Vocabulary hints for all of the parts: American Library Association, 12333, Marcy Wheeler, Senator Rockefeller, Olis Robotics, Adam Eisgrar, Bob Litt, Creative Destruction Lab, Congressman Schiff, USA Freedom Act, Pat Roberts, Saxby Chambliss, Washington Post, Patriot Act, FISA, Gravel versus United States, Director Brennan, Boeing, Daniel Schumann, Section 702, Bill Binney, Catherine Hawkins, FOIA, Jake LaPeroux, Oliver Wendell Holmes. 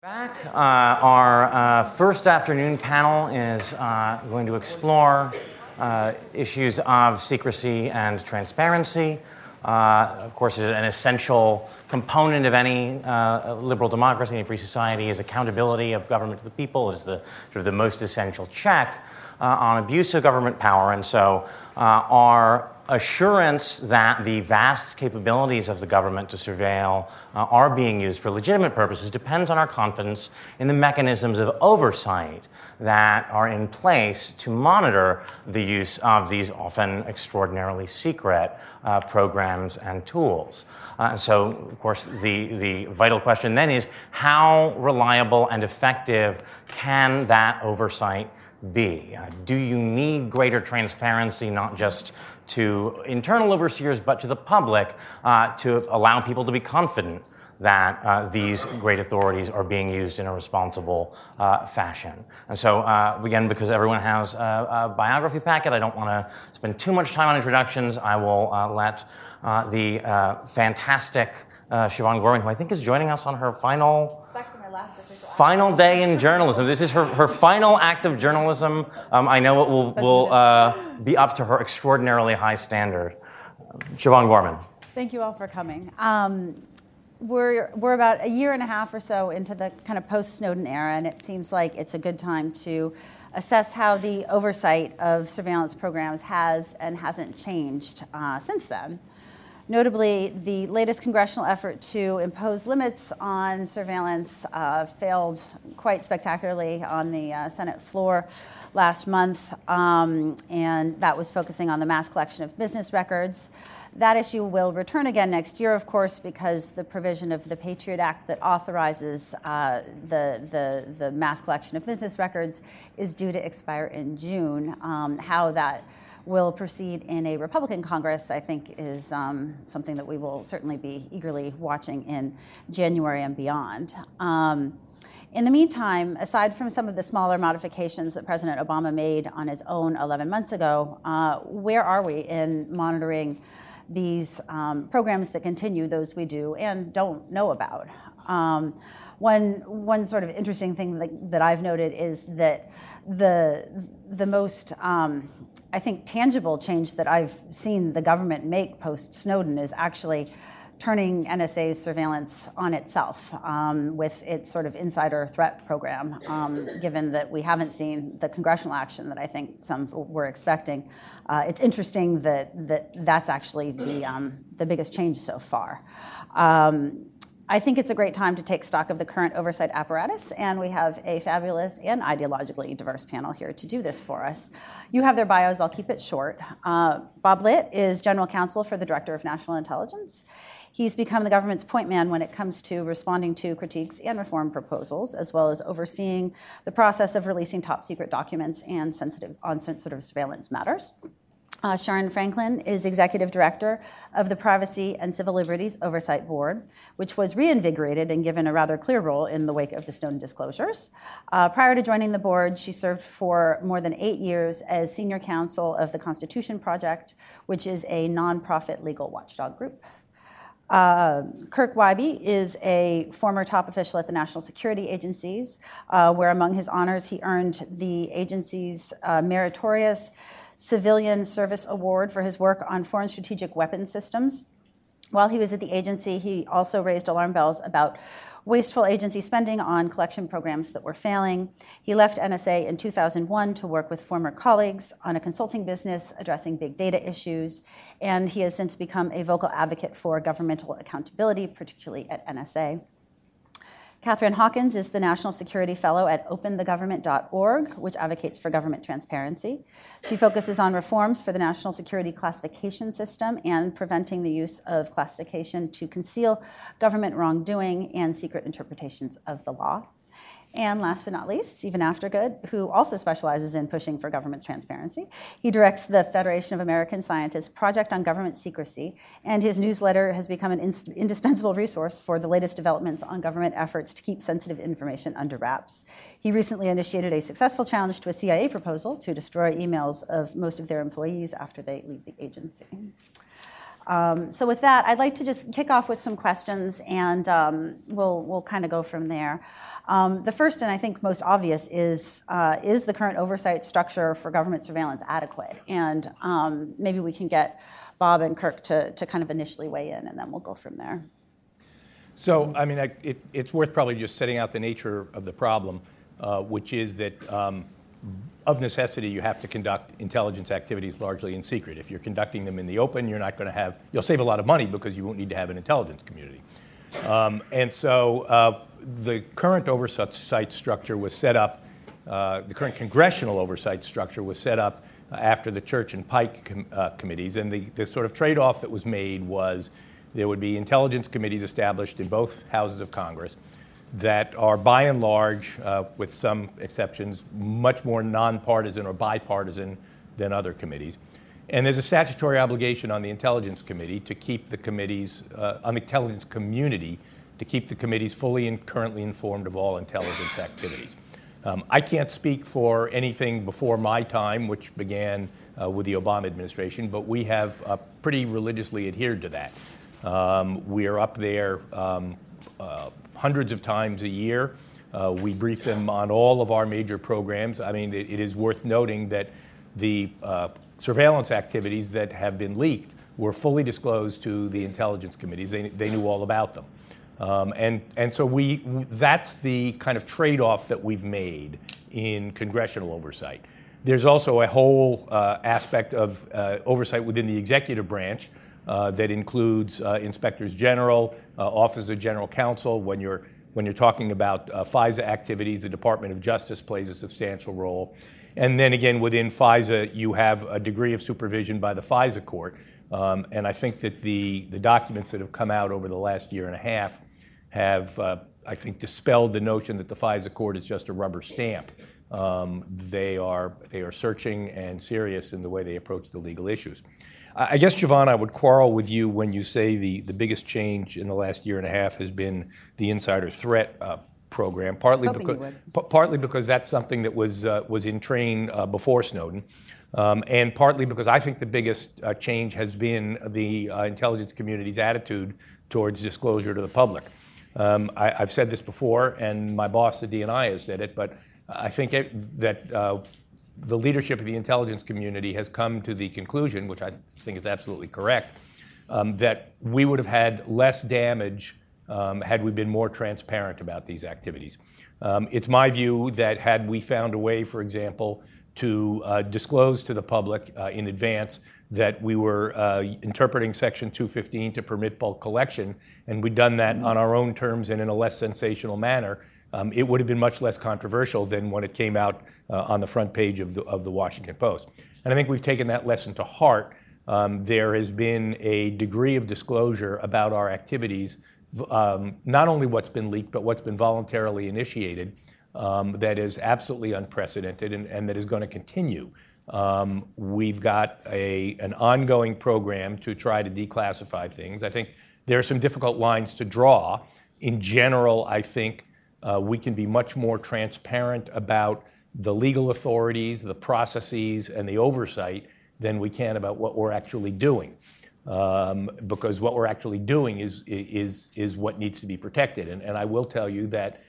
Back, our first afternoon panel is going to explore issues of secrecy and transparency. Of course, an essential component of any liberal democracy and free society is accountability of government to the people. It is the sort of the most essential check on abuse of government power, and so our assurance that the vast capabilities of the government to surveil are being used for legitimate purposes depends on our confidence in the mechanisms of oversight that are in place to monitor the use of these often extraordinarily secret programs and tools. And so, of course, the vital question then is, how reliable and effective can that oversight be? Do you need greater transparency, not just to internal overseers, but to the public, to allow people to be confident that these great authorities are being used in a responsible fashion? And so, again, because everyone has a biography packet, I don't want to spend too much time on introductions. I will let the fantastic Siobhan Gorman, who I think is joining us on her final day in journalism. This is her final act of journalism. I know it will be up to her extraordinarily high standard. Siobhan Gorman. Thank you all for coming. We're about a year and a half or so into the kind of post-Snowden era, and it seems like it's a good time to assess how the oversight of surveillance programs has and hasn't changed since then. Notably, the latest congressional effort to impose limits on surveillance failed quite spectacularly on the Senate floor last month, and that was focusing on the mass collection of business records. That issue will return again next year, of course, because the provision of the Patriot Act that authorizes the mass collection of business records is due to expire in June. How that will proceed in a Republican Congress, I think, is something that we will certainly be eagerly watching in January and beyond. In the meantime, aside from some of the smaller modifications that President Obama made on his own 11 months ago, where are we in monitoring these programs that continue, those we do and don't know about? One sort of interesting thing that I've noted is that the most, I think, tangible change that I've seen the government make post-Snowden is actually turning NSA's surveillance on itself with its sort of insider threat program, given that we haven't seen the congressional action that I think some were expecting. It's interesting that's actually the biggest change so far. I think it's a great time to take stock of the current oversight apparatus, and we have a fabulous and ideologically diverse panel here to do this for us. You have their bios, I'll keep it short. Bob Litt is General Counsel for the Director of National Intelligence. He's become the government's point man when it comes to responding to critiques and reform proposals, as well as overseeing the process of releasing top secret documents and on sensitive surveillance matters. Sharon Franklin is Executive Director of the Privacy and Civil Liberties Oversight Board, which was reinvigorated and given a rather clear role in the wake of the Snowden disclosures. Prior to joining the board, she served for more than 8 years as Senior Counsel of the Constitution Project, which is a nonprofit legal watchdog group. Kirk Wybee is a former top official at the National Security Agencies, where among his honors he earned the agency's meritorious Civilian Service Award for his work on foreign strategic weapons systems. While he was at the agency, he also raised alarm bells about wasteful agency spending on collection programs that were failing. He left NSA in 2001 to work with former colleagues on a consulting business addressing big data issues, and he has since become a vocal advocate for governmental accountability, particularly at NSA. Catherine Hawkins is the National Security Fellow at OpenTheGovernment.org, which advocates for government transparency. She focuses on reforms for the national security classification system and preventing the use of classification to conceal government wrongdoing and secret interpretations of the law. And last but not least, Stephen Aftergood, who also specializes in pushing for government transparency. He directs the Federation of American Scientists Project on Government Secrecy, and his newsletter has become an indispensable resource for the latest developments on government efforts to keep sensitive information under wraps. He recently initiated a successful challenge to a CIA proposal to destroy emails of most of their employees after they leave the agency. So with that, I'd like to just kick off with some questions, and we'll kind of go from there. The first, and I think most obvious, is the current oversight structure for government surveillance adequate? And maybe we can get Bob and Kirk to kind of initially weigh in, and then we'll go from there. So, I mean, it's worth probably just setting out the nature of the problem, which is that of necessity, you have to conduct intelligence activities largely in secret. If you're conducting them in the open, you're not going to have, you'll save a lot of money because you won't need to have an intelligence community. And so the current oversight structure was set up, the current congressional oversight structure was set up after the Church and Pike committees. And the sort of trade-off that was made was there would be intelligence committees established in both houses of Congress that are by and large, with some exceptions, much more nonpartisan or bipartisan than other committees. And there's a statutory obligation on the Intelligence Committee to keep the committees, on the intelligence community, to keep the committees fully and currently informed of all intelligence activities. I can't speak for anything before my time, which began with the Obama administration, but we have pretty religiously adhered to that. We are up there hundreds of times a year. We brief them on all of our major programs. I mean, it is worth noting that the surveillance activities that have been leaked were fully disclosed to the intelligence committees. They knew all about them. And so that's the kind of trade-off that we've made in congressional oversight. There's also a whole aspect of oversight within the executive branch that includes inspectors general, office of general counsel. When you're talking about FISA activities, the Department of Justice plays a substantial role. And then again, within FISA, you have a degree of supervision by the FISA court. And I think that the documents that have come out over the last year and a half have, I think, dispelled the notion that the FISA court is just a rubber stamp. They are searching and serious in the way they approach the legal issues. I guess, Siobhan, I would quarrel with you when you say the biggest change in the last year and a half has been the insider threat program, partly because that's something that was in train before Snowden, and partly because I think the biggest change has been the intelligence community's attitude towards disclosure to the public. I've said this before, and my boss, the DNI, has said it, but I think that the leadership of the intelligence community has come to the conclusion, which I think is absolutely correct, that we would have had less damage had we been more transparent about these activities. It's my view that had we found a way, for example, to disclose to the public in advance that we were interpreting Section 215 to permit bulk collection, and we'd done that on our own terms and in a less sensational manner, it would have been much less controversial than when it came out on the front page of the Washington Post. And I think we've taken that lesson to heart. There has been a degree of disclosure about our activities, not only what's been leaked, but what's been voluntarily initiated, that is absolutely unprecedented and that is going to continue. We've got an ongoing program to try to declassify things. I think there are some difficult lines to draw. In general, I think we can be much more transparent about the legal authorities, the processes, and the oversight than we can about what we're actually doing, because what we're actually doing is what needs to be protected. And I will tell you that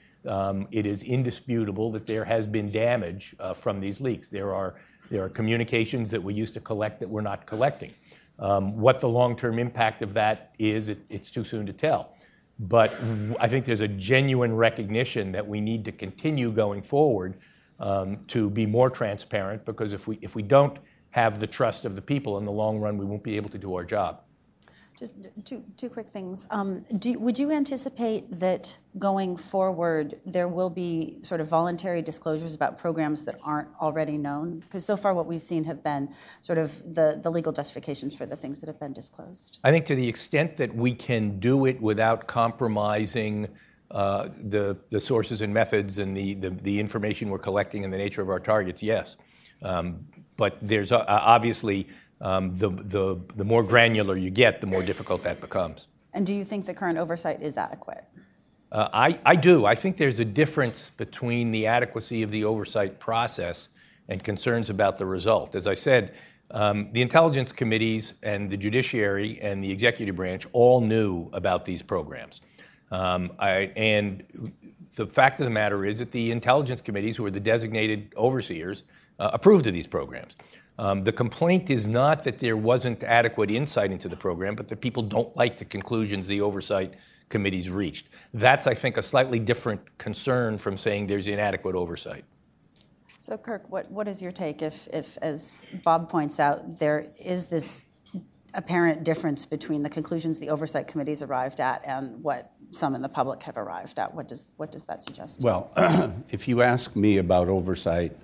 it is indisputable that there has been damage from these leaks. There are communications that we used to collect that we're not collecting. What the long-term impact of that is, it's too soon to tell. But I think there's a genuine recognition that we need to continue going forward to be more transparent, because if we don't have the trust of the people in the long run, we won't be able to do our job. Just two quick things. Would you anticipate that going forward there will be sort of voluntary disclosures about programs that aren't already known? Because so far what we've seen have been sort of the legal justifications for the things that have been disclosed. I think to the extent that we can do it without compromising the sources and methods and the information we're collecting and the nature of our targets, yes. But there's obviously... the more granular you get, the more difficult that becomes. And do you think the current oversight is adequate? I do. I think there's a difference between the adequacy of the oversight process and concerns about the result. As I said, The intelligence committees and the judiciary and the executive branch all knew about these programs. And the fact of the matter is that the intelligence committees, who are the designated overseers, approved of these programs. The complaint is not that there wasn't adequate insight into the program, but that people don't like the conclusions the oversight committees reached. That's, I think, a slightly different concern from saying there's inadequate oversight. So, Kirk, what is your take if, as Bob points out, there is this apparent difference between the conclusions the oversight committees arrived at and what some in the public have arrived at? What does that suggest? Well, if you ask me about oversight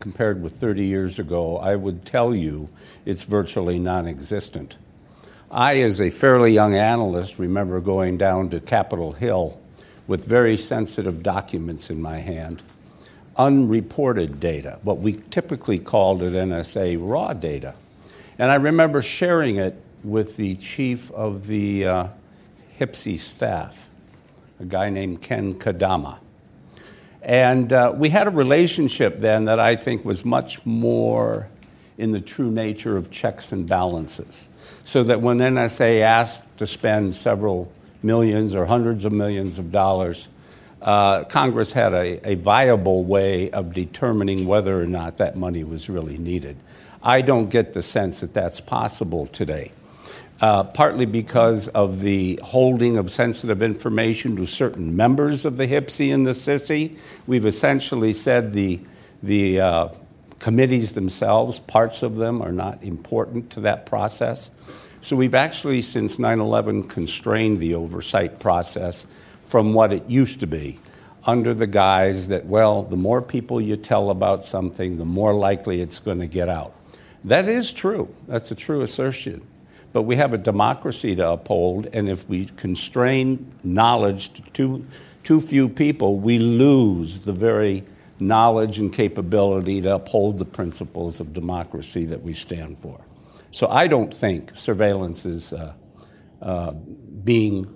compared with 30 years ago, I would tell you it's virtually non-existent. I, as a fairly young analyst, remember going down to Capitol Hill with very sensitive documents in my hand. Unreported data, what we typically called at NSA raw data. And I remember sharing it with the chief of the HPSI staff, a guy named Ken Kadama. And we had a relationship then that I think was much more in the true nature of checks and balances, so that when NSA asked to spend several millions or hundreds of millions of dollars, Congress had a viable way of determining whether or not that money was really needed. I don't get the sense that that's possible today, partly because of the holding of sensitive information to certain members of the HPSI and the CISI. We've essentially said the committees themselves, parts of them, are not important to that process. So we've actually, since 9/11, constrained the oversight process from what it used to be, under the guise that, well, the more people you tell about something, the more likely it's going to get out. That is true. That's a true assertion. But we have a democracy to uphold, and if we constrain knowledge to too few people, we lose the very knowledge and capability to uphold the principles of democracy that we stand for. So I don't think surveillance is being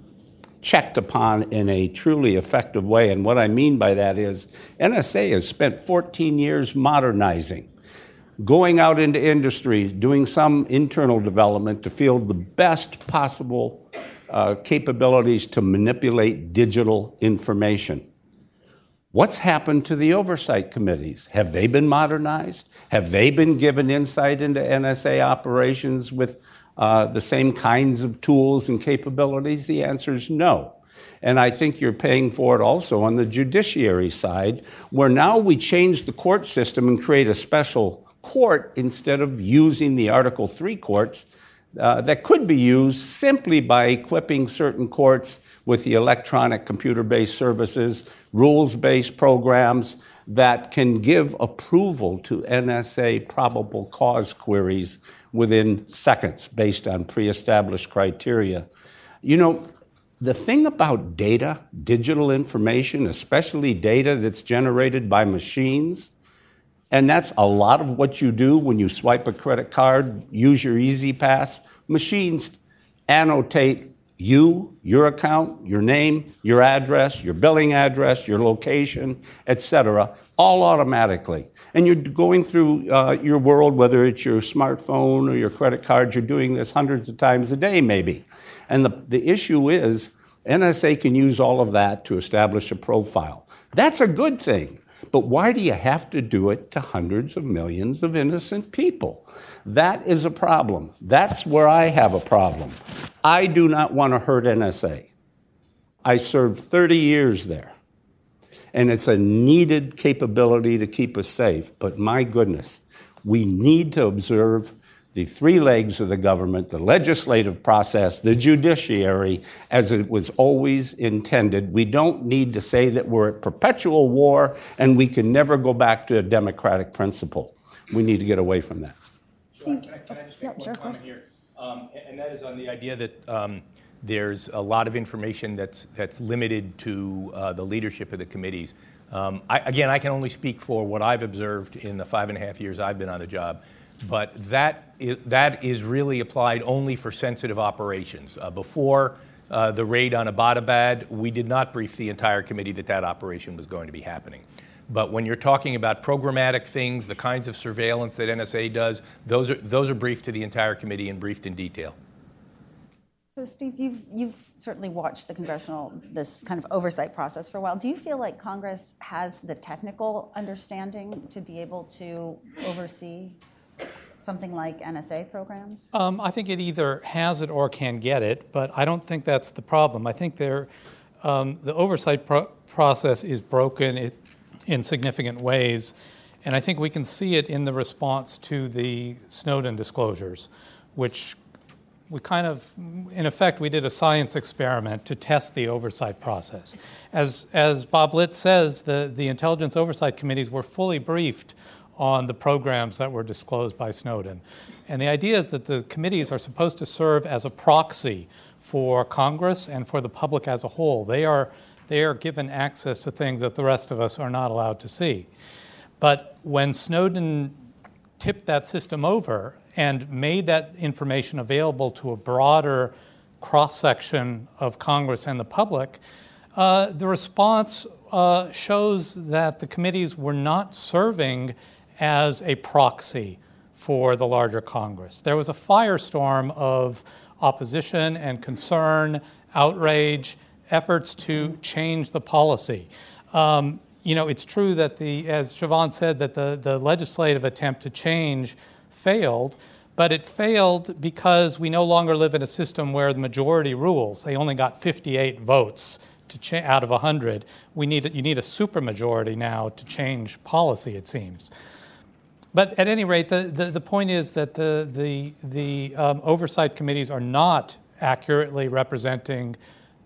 checked upon in a truly effective way. And what I mean by that is NSA has spent 14 years modernizing, going out into industry, doing some internal development to field the best possible capabilities to manipulate digital information. What's happened to the oversight committees? Have they been modernized? Have they been given insight into NSA operations with the same kinds of tools and capabilities? The answer is no. And I think you're paying for it also on the judiciary side, where now we change the court system and create a special court instead of using the Article III courts that could be used simply by equipping certain courts with the electronic computer-based services, rules-based programs that can give approval to NSA probable cause queries within seconds based on pre-established criteria. You know, the thing about data, digital information, especially data that's generated by machines, and that's a lot of what you do when you swipe a credit card, use your Easy Pass. Machines annotate you, your account, your name, your address, your billing address, your location, et cetera, all automatically. And you're going through your world, whether it's your smartphone or your credit card, you're doing this hundreds of times a day maybe. And the issue is NSA can use all of that to establish a profile. That's a good thing. But why do you have to do it to hundreds of millions of innocent people? That is a problem. That's where I have a problem. I do not want to hurt NSA. I served 30 years there, and it's a needed capability to keep us safe. But my goodness, we need to observe the three legs of the government, the legislative process, the judiciary, as it was always intended. We don't need to say that we're at perpetual war and we can never go back to a democratic principle. We need to get away from that. So can I just make one comment here? And that is on the idea that there's a lot of information that's limited to the leadership of the committees. I can only speak for what I've observed in the 5.5 years I've been on the job. But that is really applied only for sensitive operations. Before the raid on Abbottabad, we did not brief the entire committee that that operation was going to be happening. But when you're talking about programmatic things, the kinds of surveillance that NSA does, those are briefed to the entire committee and briefed in detail. So, Steve, you've certainly watched the this kind of oversight process for a while. Do you feel like Congress has the technical understanding to be able to oversee something like NSA programs? I think it either has it or can get it, but I don't think that's the problem. I think the oversight process is broken in significant ways, and I think we can see it in the response to the Snowden disclosures, which we kind of, in effect, we did a science experiment to test the oversight process. As Bob Litt says, the Intelligence Oversight Committees were fully briefed on the programs that were disclosed by Snowden. And the idea is that the committees are supposed to serve as a proxy for Congress and for the public as a whole. They are given access to things that the rest of us are not allowed to see. But when Snowden tipped that system over and made that information available to a broader cross-section of Congress and the public, the response shows that the committees were not serving as a proxy for the larger Congress. There was a firestorm of opposition and concern, outrage, efforts to change the policy. It's true that as Siobhan said, that the legislative attempt to change failed, but it failed because we no longer live in a system where the majority rules. They only got 58 votes to out of 100. You need a supermajority now to change policy, it seems. But at any rate, the point is that the oversight committees are not accurately representing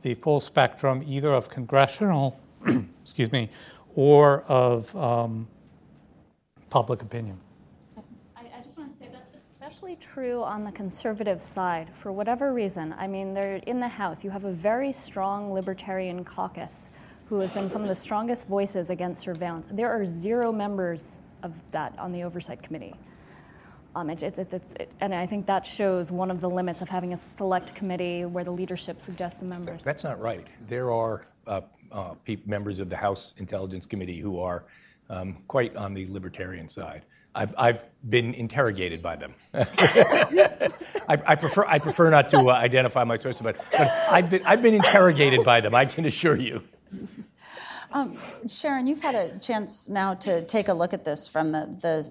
the full spectrum either of congressional, excuse me, or of public opinion. True on the conservative side for whatever reason. I mean, they're in the House. You have a very strong libertarian caucus who have been some of the strongest voices against surveillance. There are zero members of that on the Oversight Committee. And I think that shows one of the limits of having a select committee where the leadership suggests the members. That's not right. There are members of the House Intelligence Committee who are quite on the libertarian side. I've been interrogated by them. I prefer not to identify my sources, but I've been interrogated by them, I can assure you. Sharon, you've had a chance now to take a look at this from the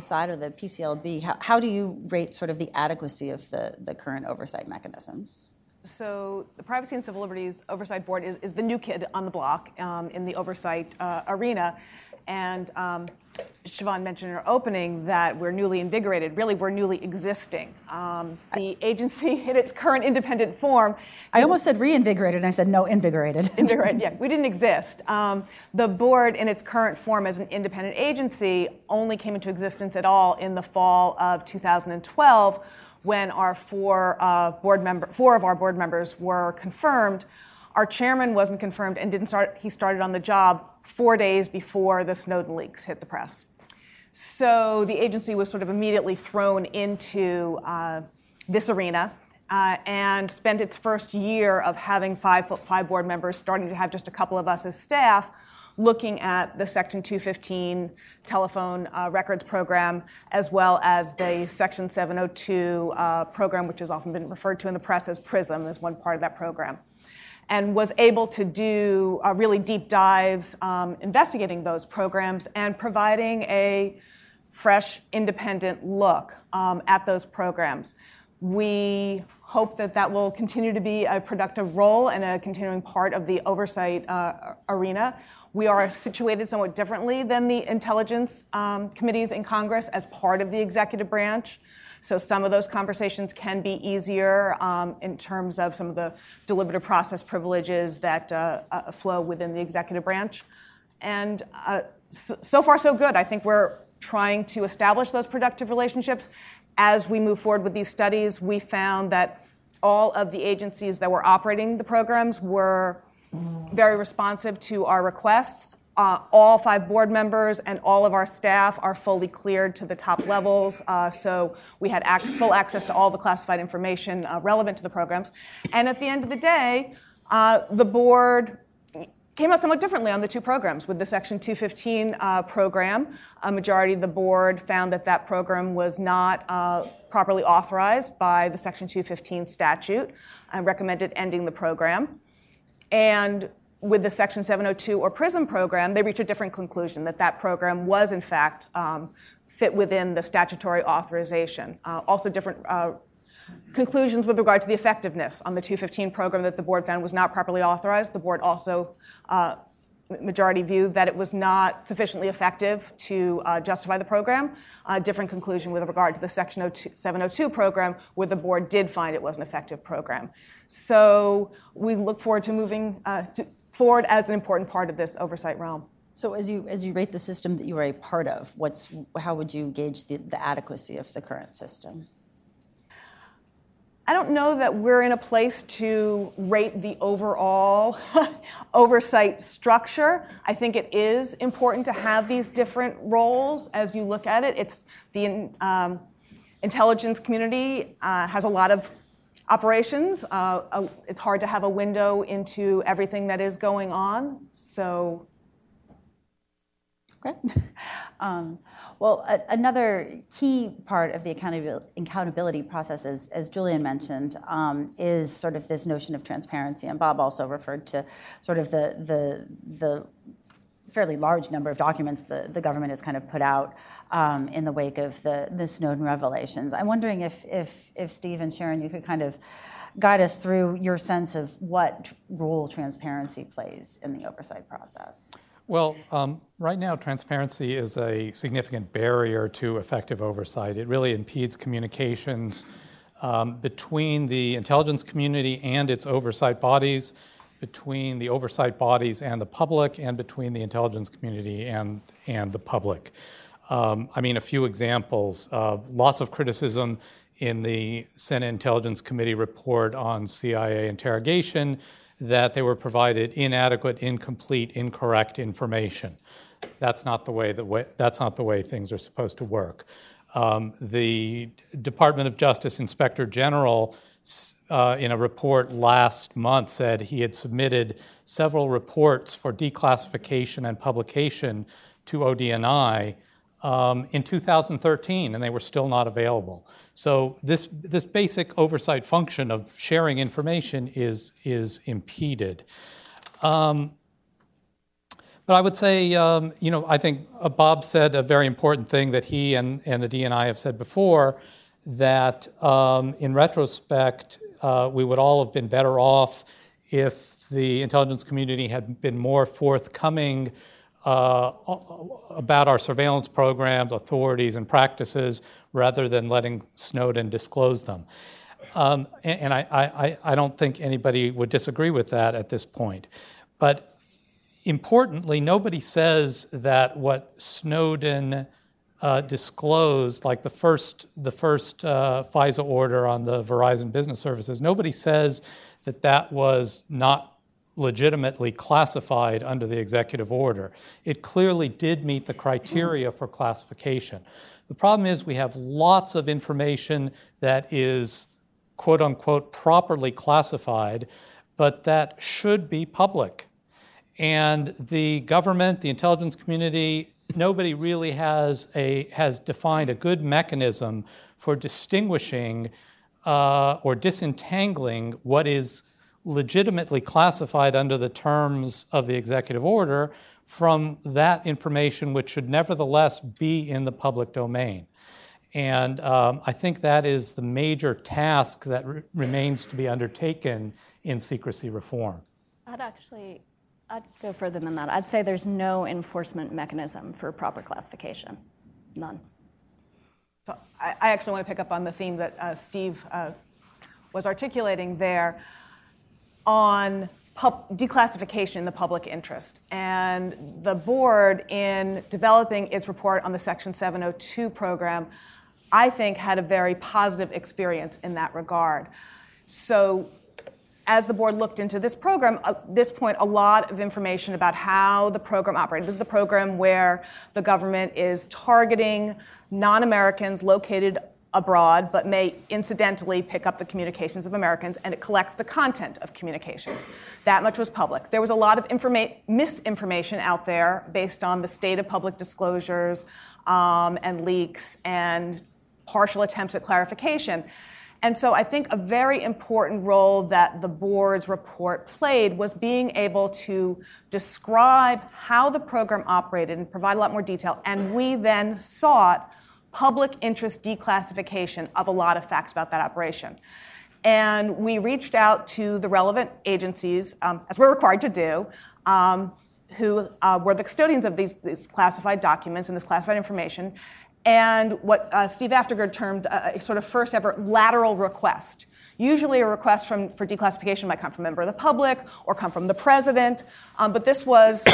side of the PCLB. How do you rate sort of the adequacy of the current oversight mechanisms? So the Privacy and Civil Liberties Oversight Board is the new kid on the block in the oversight arena. And Siobhan mentioned in her opening that we're newly invigorated. Really, we're newly existing. The agency, in its current independent form... I almost said reinvigorated, and I said no, invigorated. Invigorated, yeah. We didn't exist. The board, in its current form as an independent agency, only came into existence at all in the fall of 2012 when our four of our board members were confirmed. Our chairman wasn't confirmed and he started on the job 4 days before the Snowden leaks hit the press. So the agency was sort of immediately thrown into this arena and spent its first year of having five board members, starting to have just a couple of us as staff, looking at the Section 215 telephone records program, as well as the Section 702 program, which has often been referred to in the press as PRISM, as one part of that program, and was able to do really deep dives investigating those programs and providing a fresh, independent look at those programs. We hope that that will continue to be a productive role and a continuing part of the oversight arena. We are situated somewhat differently than the intelligence committees in Congress as part of the executive branch. So some of those conversations can be easier in terms of some of the deliberative process privileges that flow within the executive branch. And so far, so good. I think we're trying to establish those productive relationships. As we move forward with these studies, we found that all of the agencies that were operating the programs were very responsive to our requests. all five board members and all of our staff are fully cleared to the top levels. So we had full access to all the classified information relevant to the programs. And at the end of the day, the board came out somewhat differently on the two programs. With the Section 215 program, a majority of the board found that that program was not properly authorized by the Section 215 statute and recommended ending the program. And with the Section 702 or PRISM program, they reached a different conclusion, that that program was, in fact, fit within the statutory authorization. Also different conclusions with regard to the effectiveness on the 215 program that the board found was not properly authorized. The board also, majority viewed that it was not sufficiently effective to justify the program. Different conclusion with regard to the Section 702 program, where the board did find it was an effective program. So we look forward to moving forward as an important part of this oversight realm. So as you rate the system that you are a part of, how would you gauge the adequacy of the current system? I don't know that we're in a place to rate the overall oversight structure. I think it is important to have these different roles as you look at it. It's the intelligence community has a lot of operations. It's hard to have a window into everything that is going on. So. Okay. Well, another key part of the accountability process, as Julian mentioned, is sort of this notion of transparency. And Bob also referred to sort of the fairly large number of documents the government has kind of put out in the wake of the Snowden revelations. I'm wondering if Steve and Sharon, you could kind of guide us through your sense of what role transparency plays in the oversight process. Well, right now, transparency is a significant barrier to effective oversight. It really impedes communications between the intelligence community and its oversight bodies, between the oversight bodies and the public, and between the intelligence community and the public. I mean, a few examples. Lots of criticism in the Senate Intelligence Committee report on CIA interrogation, that they were provided inadequate, incomplete, incorrect information. That's not the way things are supposed to work. The Department of Justice Inspector General, in a report last month, said he had submitted several reports for declassification and publication to ODNI in 2013, and they were still not available. So this basic oversight function of sharing information is impeded. But I would say, I think Bob said a very important thing that he and the DNI have said before, that in retrospect, we would all have been better off if the intelligence community had been more forthcoming about our surveillance programs, authorities, and practices, rather than letting Snowden disclose them. And I don't think anybody would disagree with that at this point. But importantly, nobody says that what Snowden disclosed, like the first FISA order on the Verizon Business Services, nobody says that that was not legitimately classified under the executive order. It clearly did meet the criteria for classification. The problem is we have lots of information that is, quote unquote, properly classified, but that should be public. And the government, the intelligence community, nobody really has defined a good mechanism for distinguishing or disentangling what is legitimately classified under the terms of the executive order from that information which should nevertheless be in the public domain. And I think that is the major task that remains to be undertaken in secrecy reform. I'd go further than that. I'd say there's no enforcement mechanism for proper classification, none. So I actually want to pick up on the theme that Steve was articulating there, on declassification in the public interest. And the board, in developing its report on the Section 702 program, I think had a very positive experience in that regard. So as the board looked into this program, at this point, a lot of information about how the program operated. This is the program where the government is targeting non-Americans located abroad, but may incidentally pick up the communications of Americans, and it collects the content of communications. That much was public. There was a lot of misinformation out there based on the state of public disclosures and leaks and partial attempts at clarification. And so I think a very important role that the board's report played was being able to describe how the program operated and provide a lot more detail. And we then sought public interest declassification of a lot of facts about that operation. And we reached out to the relevant agencies, as we're required to do, who were the custodians of these classified documents and this classified information. And what Steve Aftergood termed a sort of first ever lateral request. Usually a request for declassification might come from a member of the public or come from the president, but this was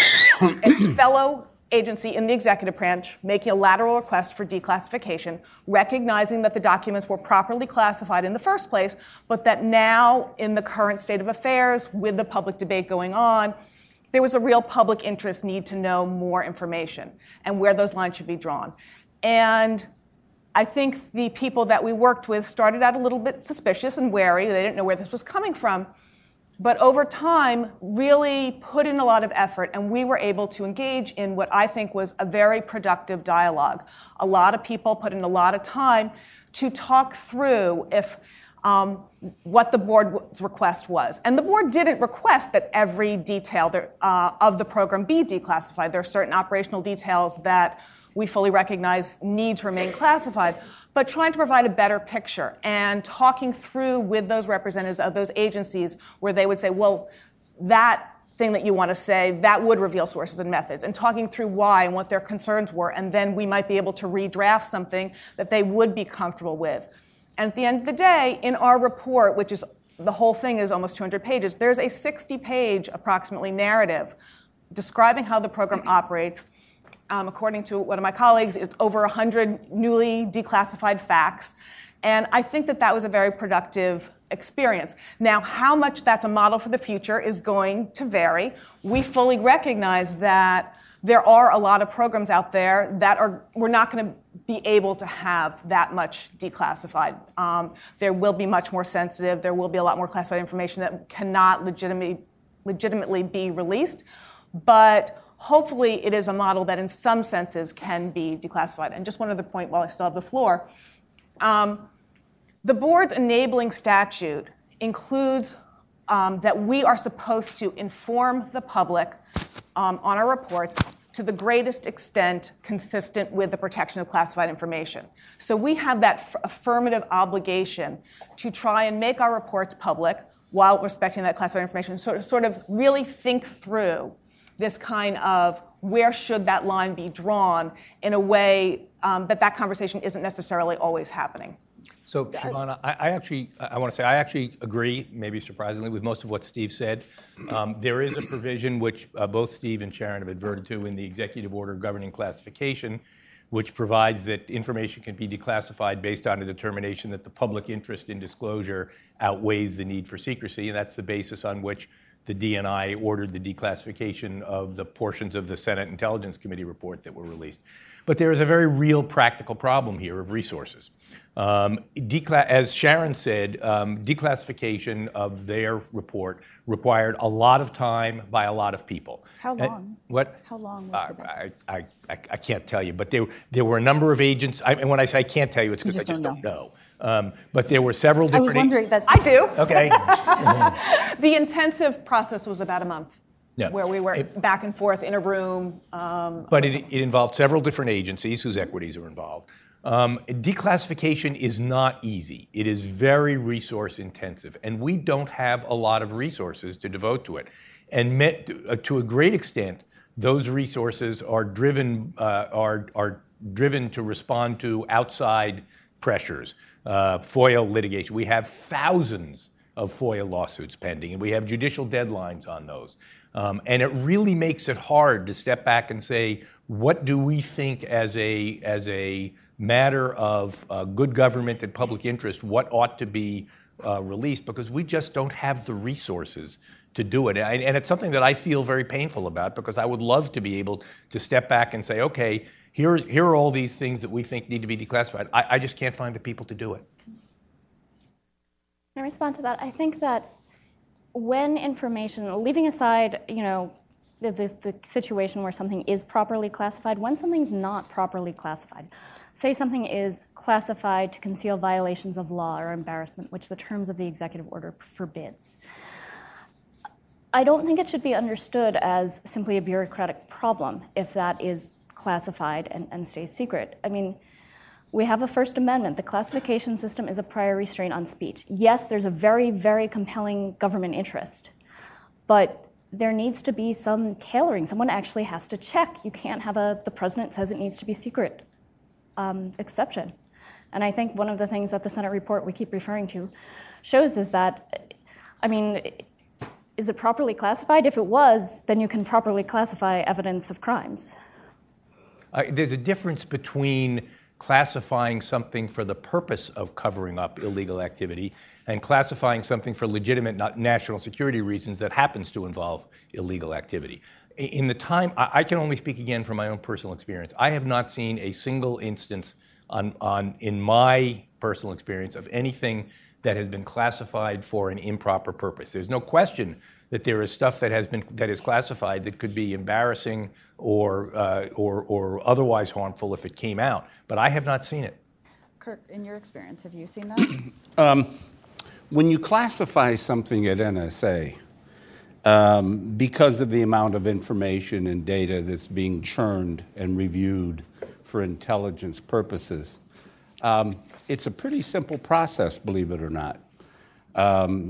a fellow agency in the executive branch making a lateral request for declassification, recognizing that the documents were properly classified in the first place, but that now in the current state of affairs with the public debate going on, there was a real public interest need to know more information and where those lines should be drawn. And I think the people that we worked with started out a little bit suspicious and wary. They didn't know where this was coming from. But over time, really put in a lot of effort, and we were able to engage in what I think was a very productive dialogue. A lot of people put in a lot of time to talk through what the board's request was. And the board didn't request that every detail of the program be declassified. There are certain operational details that we fully recognize need to remain classified, but trying to provide a better picture and talking through with those representatives of those agencies where they would say, well, that thing that you want to say, that would reveal sources and methods, and talking through why and what their concerns were, and then we might be able to redraft something that they would be comfortable with. And at the end of the day, in our report, which is the whole thing is almost 200 pages, there's a 60-page approximately narrative describing how the program operates. According to one of my colleagues, it's over 100 newly declassified facts. And I think that that was a very productive experience. Now, how much that's a model for the future is going to vary. We fully recognize that there are a lot of programs out there that we're not going to be able to have that much declassified. There will be much more sensitive. There will be a lot more classified information that cannot legitimately be released. But hopefully, it is a model that in some senses can be declassified. And just one other point while I still have the floor. The board's enabling statute includes that we are supposed to inform the public on our reports to the greatest extent consistent with the protection of classified information. So we have that affirmative obligation to try and make our reports public while respecting that classified information, sort of really think through this kind of where should that line be drawn in a way that conversation isn't necessarily always happening. So, Siobhan, I want to say I actually agree, maybe surprisingly, with most of what Steve said. There is a provision which both Steve and Sharon have adverted to in the executive order governing classification, which provides that information can be declassified based on a determination that the public interest in disclosure outweighs the need for secrecy, and that's the basis on which the DNI ordered the declassification of the portions of the Senate Intelligence Committee report that were released. But there is a very real practical problem here of resources. As Sharon said, declassification of their report required a lot of time by a lot of people. How long? How long was the battle? I can't tell you, but there were a number of agents. And when I say I can't tell you, it's because I just don't know. But there were several different... I was wondering that... I do. Okay. The intensive process was about a month. No. Where we were back and forth in a room. But it involved several different agencies whose equities are involved. Declassification is not easy. It is very resource intensive, and we don't have a lot of resources to devote to it. And to a great extent, those resources are driven to respond to outside pressures. FOIA litigation. We have thousands of FOIA lawsuits pending, and we have judicial deadlines on those. And it really makes it hard to step back and say, what do we think as a matter of good government and public interest, what ought to be released because we just don't have the resources to do it. And it's something that I feel very painful about because I would love to be able to step back and say, okay, here are all these things that we think need to be declassified. I just can't find the people to do it. Can I respond to that? I think that when information, leaving aside, you know, the situation where something is properly classified, when something's not properly classified, say something is classified to conceal violations of law or embarrassment, which the terms of the executive order forbids, I don't think it should be understood as simply a bureaucratic problem if that is classified and stays secret. I mean, we have a First Amendment. The classification system is a prior restraint on speech. Yes, there's a very, very compelling government interest, but there needs to be some tailoring. Someone actually has to check. You can't have a, the president says it needs to be secret exception. And I think one of the things that the Senate report we keep referring to shows is that, I mean, is it properly classified? If it was, then you can properly classify evidence of crimes. There's a difference between classifying something for the purpose of covering up illegal activity and classifying something for legitimate national security reasons that happens to involve illegal activity. In the time, I can only speak again from my own personal experience. I have not seen a single instance in my personal experience of anything that has been classified for an improper purpose. There's no question that there is stuff that has been that is classified that could be embarrassing or otherwise harmful if it came out. But I have not seen it. Kirk, in your experience, have you seen that? When you classify something at NSA, because of the amount of information and data that's being churned and reviewed for intelligence purposes, it's a pretty simple process, believe it or not.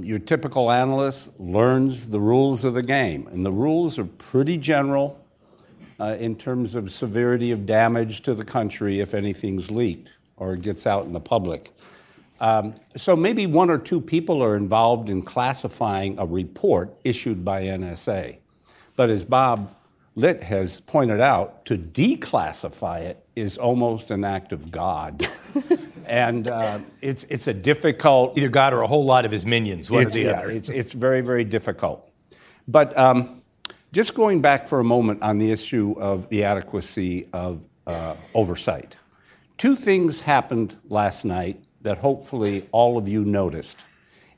Your typical analyst learns the rules of the game, and the rules are pretty general in terms of severity of damage to the country if anything's leaked or gets out in the public. So maybe one or two people are involved in classifying a report issued by NSA. But as Bob Litt has pointed out, to declassify it is almost an act of God. And it's a difficult... Either God or a whole lot of his minions, one or the other. It's very, very difficult. But just going back for a moment on the issue of the adequacy of oversight. Two things happened last night that hopefully all of you noticed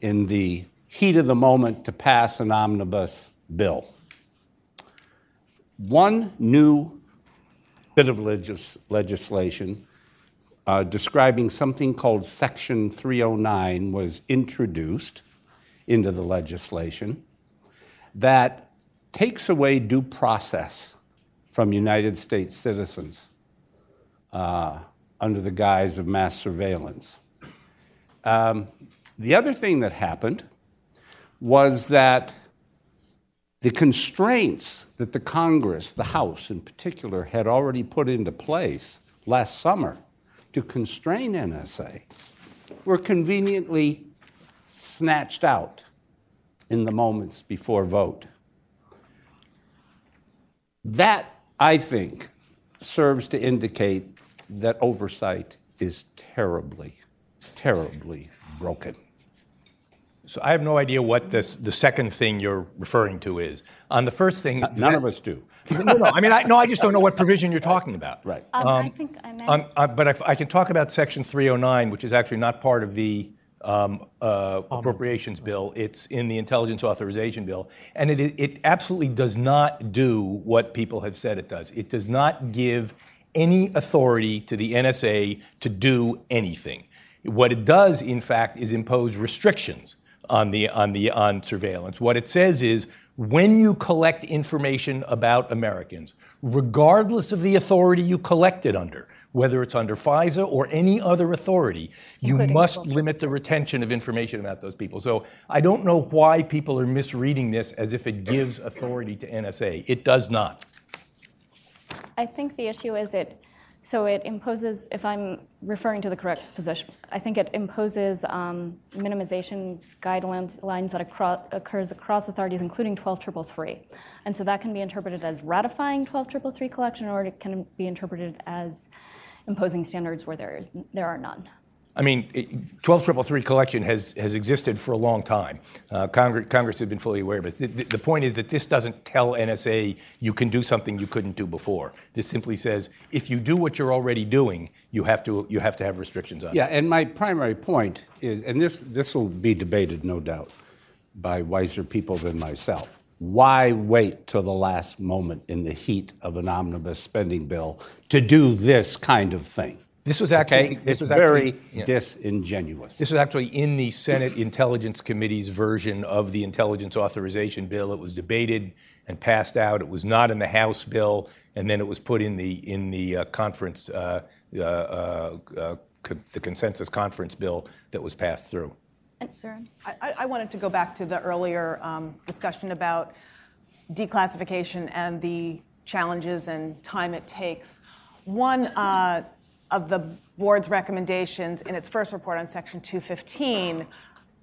in the heat of the moment to pass an omnibus bill. One new bit of legislation describing something called Section 309 was introduced into the legislation that takes away due process from United States citizens under the guise of mass surveillance. The other thing that happened was that the constraints that the Congress, the House in particular, had already put into place last summer to constrain NSA were conveniently snatched out in the moments before vote. That, I think, serves to indicate that oversight is terribly, terribly broken. So I have no idea what the second thing you're referring to is. On the first thing... None of us do. No. I mean, I just don't know what provision you're talking about. Right. I think I meant... But I can talk about Section 309, which is actually not part of the appropriations bill. It's in the Intelligence Authorization Bill. And it absolutely does not do what people have said it does. It does not give any authority to the NSA to do anything. What it does, in fact, is impose restrictions on surveillance. What it says is, when you collect information about Americans, regardless of the authority you collect it under, whether it's under FISA or any other authority, you must limit the retention of information about those people. So I don't know why people are misreading this as if it gives authority to NSA. It does not. I think the issue is so it imposes, if I'm referring to the correct position, I think it imposes minimization guidelines that occurs across authorities, including 12333. And so that can be interpreted as ratifying 12333 collection, or it can be interpreted as imposing standards where there are none. I mean, 12333 collection has existed for a long time. Congress has been fully aware of it. The point is that this doesn't tell NSA you can do something you couldn't do before. This simply says if you do what you're already doing, you have to have restrictions on it. Yeah, and my primary point is, and this will be debated, no doubt, by wiser people than myself. Why wait till the last moment in the heat of an omnibus spending bill to do this kind of thing? This was actually disingenuous. This was actually in the Senate Intelligence Committee's version of the Intelligence Authorization Bill. It was debated and passed out. It was not in the House bill, and then it was put in the conference, the consensus conference bill that was passed through. Sharon, I wanted to go back to the earlier discussion about declassification and the challenges and time it takes. One of the board's recommendations in its first report on Section 215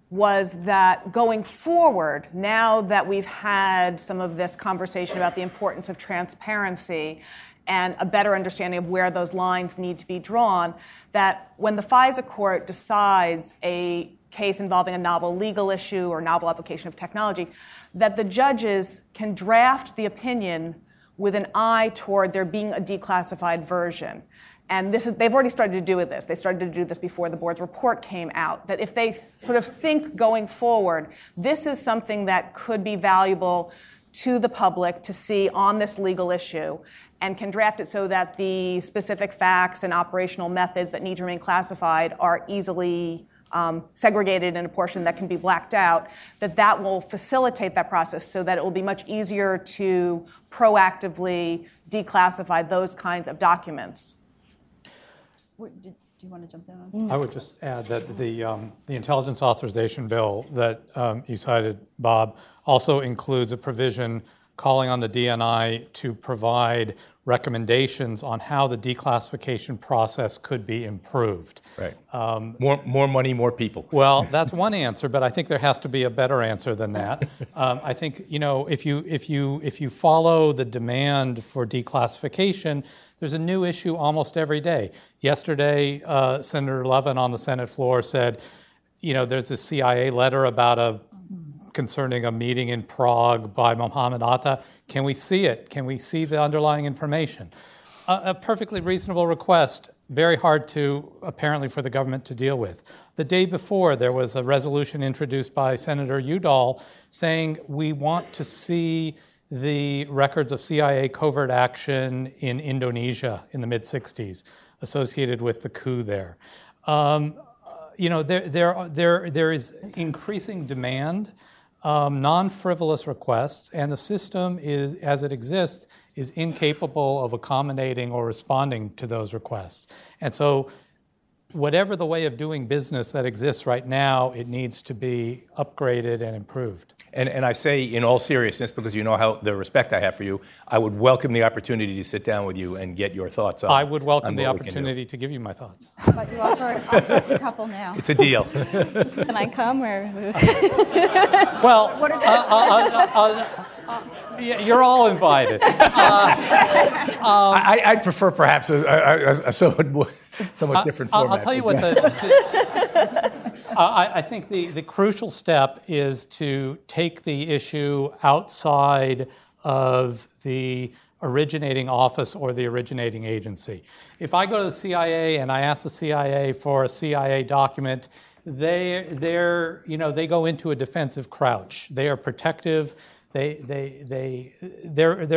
was that going forward, now that we've had some of this conversation about the importance of transparency and a better understanding of where those lines need to be drawn, that when the FISA court decides a case involving a novel legal issue or novel application of technology, that the judges can draft the opinion with an eye toward there being a declassified version. And this is, they've already started to do with this. They started to do this before the board's report came out, that if they sort of think going forward, this is something that could be valuable to the public to see on this legal issue and can draft it so that the specific facts and operational methods that need to remain classified are easily segregated in a portion that can be blacked out, that will facilitate that process so that it will be much easier to proactively declassify those kinds of documents. Do you want to jump in on? I would just add that the Intelligence Authorization Bill that you cited, Bob, also includes a provision calling on the DNI to provide recommendations on how the declassification process could be improved. Right. More money, more people. Well, that's one answer, but I think there has to be a better answer than that. I think, you know, if you follow the demand for declassification, there's a new issue almost every day. Yesterday, Senator Levin on the Senate floor said, you know, there's a CIA letter about concerning a meeting in Prague by Mohammed Atta. Can we see it? Can we see the underlying information? A perfectly reasonable request, very hard to, apparently, for the government to deal with. The day before, there was a resolution introduced by Senator Udall saying we want to see the records of CIA covert action in Indonesia in the mid-'60s associated with the coup there. You know, there is increasing demand, non-frivolous requests, and the system is, as it exists, is incapable of accommodating or responding to those requests. And so whatever the way of doing business that exists right now, it needs to be upgraded and improved. And I say in all seriousness, because you know how the respect I have for you, I would welcome the opportunity to sit down with you and get your thoughts on it. I would welcome the opportunity to give you my thoughts. But you offer a couple now. It's a deal. Can I come? Or? Well, you're all invited. I'd prefer perhaps a somewhat different format. I'll tell you what I think the crucial step is to take the issue outside of the originating office or the originating agency. If I go to the CIA and I ask the CIA for a CIA document, they go into a defensive crouch. They are protective. They're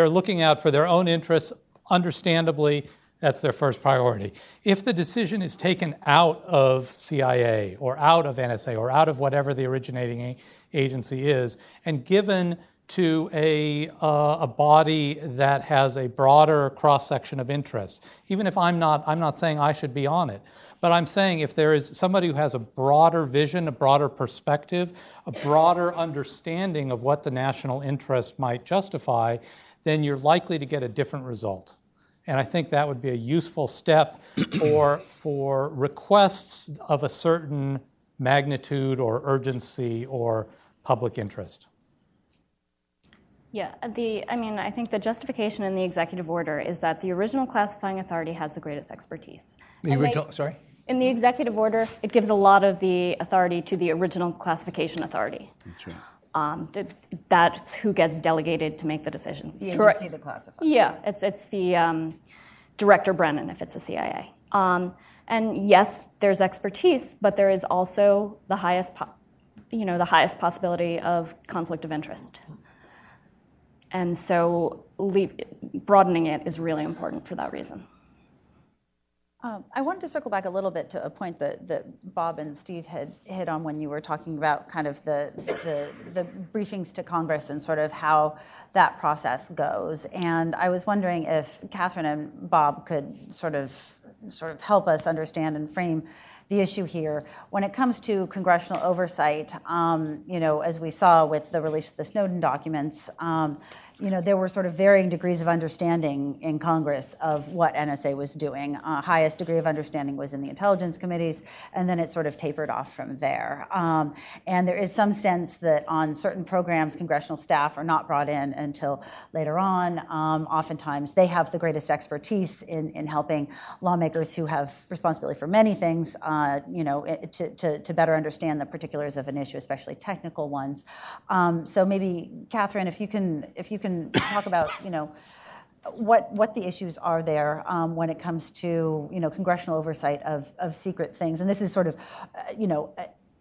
looking out for their own interests, understandably. That's their first priority. If the decision is taken out of CIA or out of NSA or out of whatever the originating agency is and given to a body that has a broader cross-section of interests, even if I'm not saying I should be on it, but I'm saying if there is somebody who has a broader vision, a broader perspective, a broader understanding of what the national interest might justify, then you're likely to get a different result. And I think that would be a useful step for requests of a certain magnitude or urgency or public interest. Yeah, I think the justification in the executive order is that the original classifying authority has the greatest expertise. The original, sorry? In the executive order, it gives a lot of the authority to the original classification authority. That's right. That's who gets delegated to make the decisions. The agency that classifies. Yeah, it's the Director Brennan if it's the CIA. And yes, there's expertise, but there is also the highest, the highest possibility of conflict of interest. And so broadening it is really important for that reason. I wanted to circle back a little bit to a point that Bob and Steve had hit on when you were talking about kind of the briefings to Congress and sort of how that process goes. And I was wondering if Catherine and Bob could sort of help us understand and frame the issue here. When it comes to congressional oversight, as we saw with the release of the Snowden documents, there were sort of varying degrees of understanding in Congress of what NSA was doing. Highest degree of understanding was in the intelligence committees, and then it sort of tapered off from there. And there is some sense that on certain programs, congressional staff are not brought in until later on. Oftentimes, they have the greatest expertise in helping lawmakers who have responsibility for many things, to better understand the particulars of an issue, especially technical ones. So maybe, Catherine, if you can talk about, what the issues are there when it comes to, congressional oversight of secret things. And this is sort of,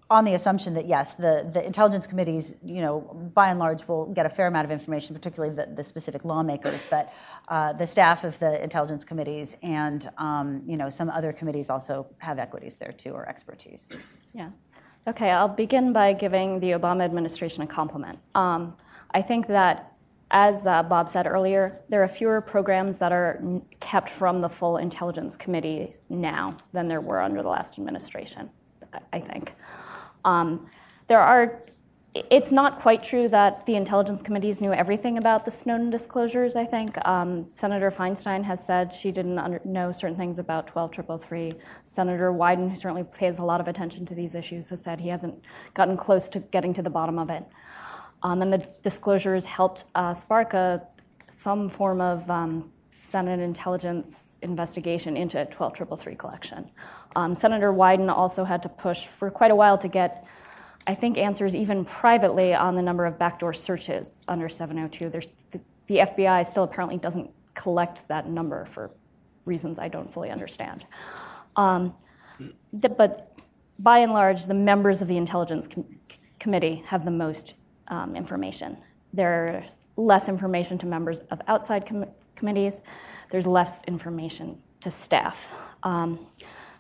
on the assumption that, yes, the intelligence committees, by and large will get a fair amount of information, particularly the specific lawmakers, but the staff of the intelligence committees and, some other committees also have equities there, too, or expertise. Yeah. Okay, I'll begin by giving the Obama administration a compliment. I think that, as Bob said earlier, there are fewer programs that are kept from the full intelligence committee now than there were under the last administration, I think. It's not quite true that the intelligence committees knew everything about the Snowden disclosures, I think. Senator Feinstein has said she didn't know certain things about 12333. Senator Wyden, who certainly pays a lot of attention to these issues, has said he hasn't gotten close to getting to the bottom of it. And the disclosures helped spark some form of Senate intelligence investigation into 12333 collection. Senator Wyden also had to push for quite a while to get, I think, answers even privately on the number of backdoor searches under 702. The FBI still apparently doesn't collect that number for reasons I don't fully understand. But by and large, the members of the Intelligence Committee have the most information. There's less information to members of outside committees. There's less information to staff.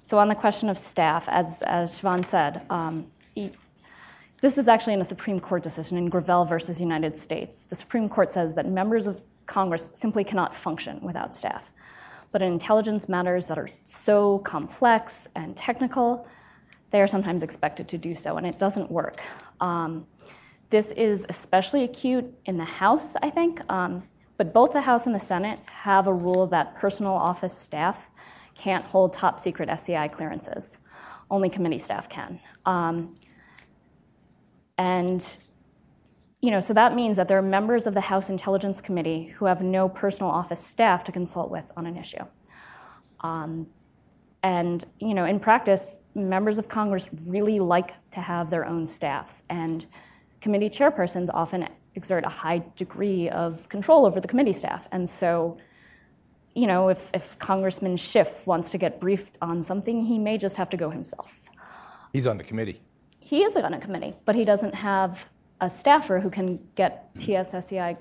So on the question of staff, as Siobhan said, this is actually in a Supreme Court decision in Gravel versus United States. The Supreme Court says that members of Congress simply cannot function without staff. But in intelligence matters that are so complex and technical, they are sometimes expected to do so, and it doesn't work. This is especially acute in the House, I think, but both the House and the Senate have a rule that personal office staff can't hold top secret SCI clearances. Only committee staff can. So that means that there are members of the House Intelligence Committee who have no personal office staff to consult with on an issue. In practice, members of Congress really like to have their own staffs, and committee chairpersons often exert a high degree of control over the committee staff. And so, if Congressman Schiff wants to get briefed on something, he may just have to go himself. He's on the committee. He is on a committee, but he doesn't have a staffer who can get TSSCI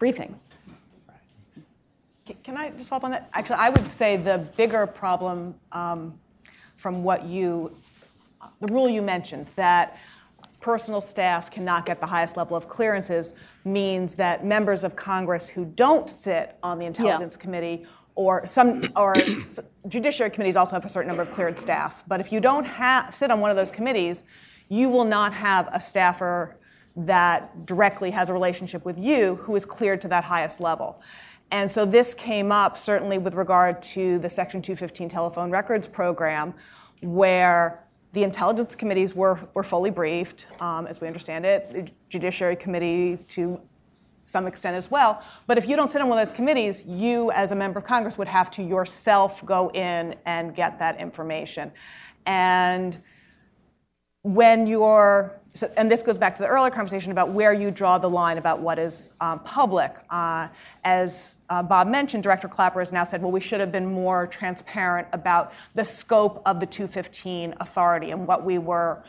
briefings. Can I just follow up on that? Actually, I would say the bigger problem from the rule you mentioned, that personal staff cannot get the highest level of clearances, means that members of Congress who don't sit on the Intelligence Committee or Judiciary Committees also have a certain number of cleared staff. But if you don't sit on one of those committees, you will not have a staffer that directly has a relationship with you who is cleared to that highest level. And so this came up certainly with regard to the Section 215 telephone records program, where the intelligence committees were fully briefed, as we understand it. The Judiciary Committee to some extent as well. But if you don't sit on one of those committees, you as a member of Congress would have to yourself go in and get that information. And when you're, so, and this goes back to the earlier conversation about where you draw the line about what is public. As Bob mentioned, Director Clapper has now said, well, we should have been more transparent about the scope of the 215 authority and what we were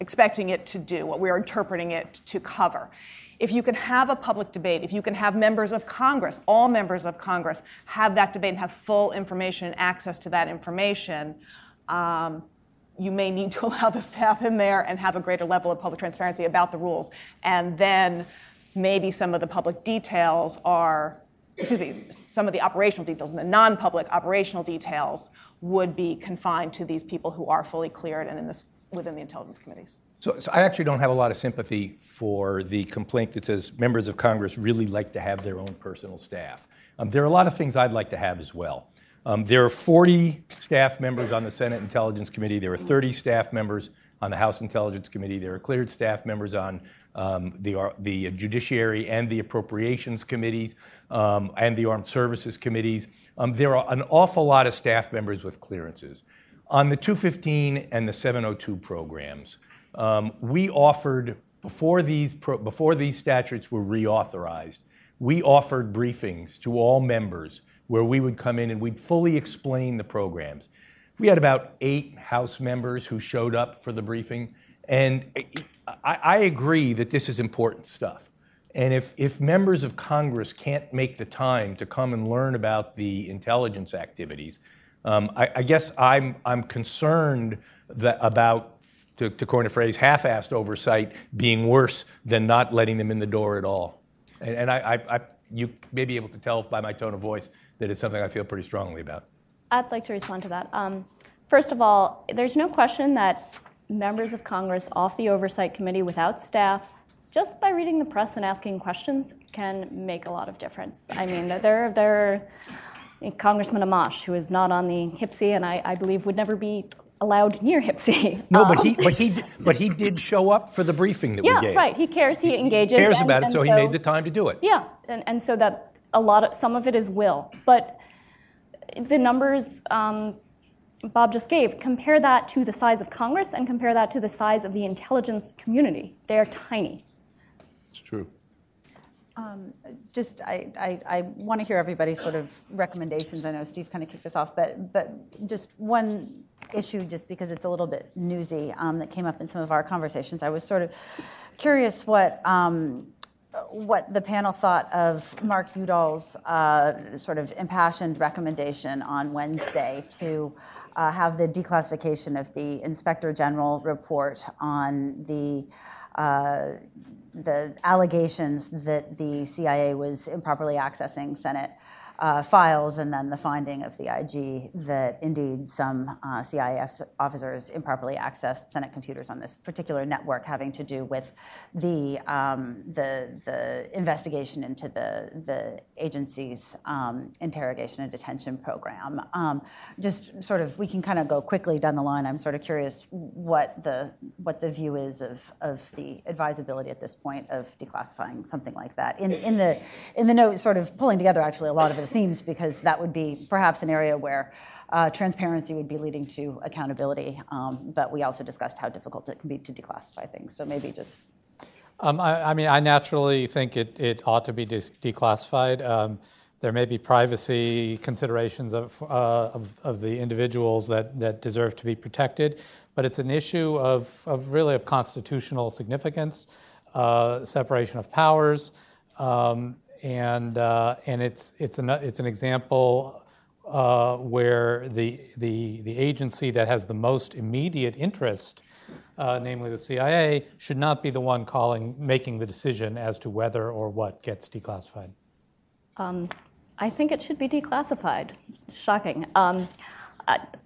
expecting it to do, what we were interpreting it to cover. If you can have a public debate, if you can have members of Congress, all members of Congress, have that debate and have full information and access to that information, you may need to allow the staff in there and have a greater level of public transparency about the rules. And then maybe some of the public details are, excuse me, some of the operational details, the non-public operational details would be confined to these people who are fully cleared and in this, within the intelligence committees. So I actually don't have a lot of sympathy for the complaint that says members of Congress really like to have their own personal staff. There are a lot of things I'd like to have as well. There are 40 staff members on the Senate Intelligence Committee. There are 30 staff members on the House Intelligence Committee. There are cleared staff members on the Judiciary and the Appropriations Committees and the Armed Services Committees. There are an awful lot of staff members with clearances. On the 215 and the 702 programs, we offered, before these statutes were reauthorized, we offered briefings to all members where we would come in and we'd fully explain the programs. We had about 8 House members who showed up for the briefing, and I agree that this is important stuff. And if members of Congress can't make the time to come and learn about the intelligence activities, I guess I'm concerned that about, to coin a phrase, half-assed oversight being worse than not letting them in the door at all. And I you may be able to tell by my tone of voice that it's something I feel pretty strongly about. I'd like to respond to that. First of all, there's no question that members of Congress off the Oversight Committee without staff, just by reading the press and asking questions, can make a lot of difference. I mean, there are Congressman Amash, who is not on the HPSI, and I believe would never be allowed near HPSI. No, but he did show up for the briefing that we gave. Yeah, right. He cares. He engages. He cares about it, so he made the time to do it. Yeah, and so that a lot of some of it is will, but the numbers Bob just gave, compare that to the size of Congress and compare that to the size of the intelligence community. They are tiny. It's true. I want to hear everybody's sort of recommendations. I know Steve kind of kicked us off, but just one issue, just because it's a little bit newsy, that came up in some of our conversations. I was sort of curious what the panel thought of Mark Udall's sort of impassioned recommendation on Wednesday to have the declassification of the Inspector General report on the allegations that the CIA was improperly accessing Senate files, and then the finding of the IG that indeed some CIA officers improperly accessed Senate computers on this particular network, having to do with the investigation into the agency's interrogation and detention program. Just sort of, we can kind of go quickly down the line. I'm sort of curious what the view is of the advisability at this point of declassifying something like that. In the note, sort of pulling together actually a lot of it. Themes, because that would be perhaps an area where transparency would be leading to accountability. But we also discussed how difficult it can be to declassify things. So maybe just. I naturally think it ought to be declassified. There may be privacy considerations of the individuals that deserve to be protected, but it's an issue of constitutional significance, separation of powers. And it's an example where the agency that has the most immediate interest, namely the CIA, should not be the one making the decision as to whether or what gets declassified. I think it should be declassified. Shocking.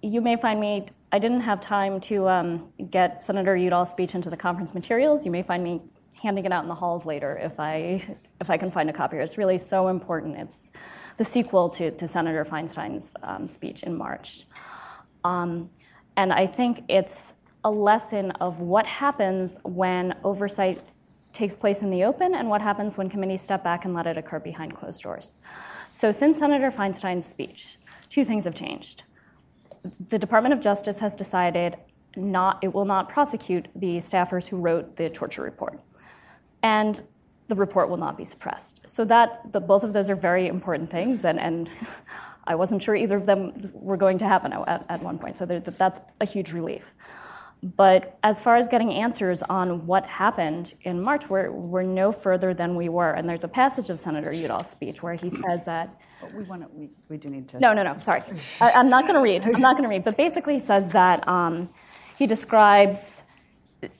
You may find me. I didn't have time to get Senator Udall's speech into the conference materials. You may find me handing it out in the halls later if I can find a copy. It's really so important. It's the sequel to Senator Feinstein's speech in March. And I think it's a lesson of what happens when oversight takes place in the open and what happens when committees step back and let it occur behind closed doors. So since Senator Feinstein's speech, two things have changed. The Department of Justice has decided it will not prosecute the staffers who wrote the torture report. And the report will not be suppressed. So that both of those are very important things, and I wasn't sure either of them were going to happen at one point. So that's a huge relief. But as far as getting answers on what happened in March, we're no further than we were. And there's a passage of Senator Udall's speech where he says that... We do need to... No, sorry. I'm not going to read. But basically he says that he describes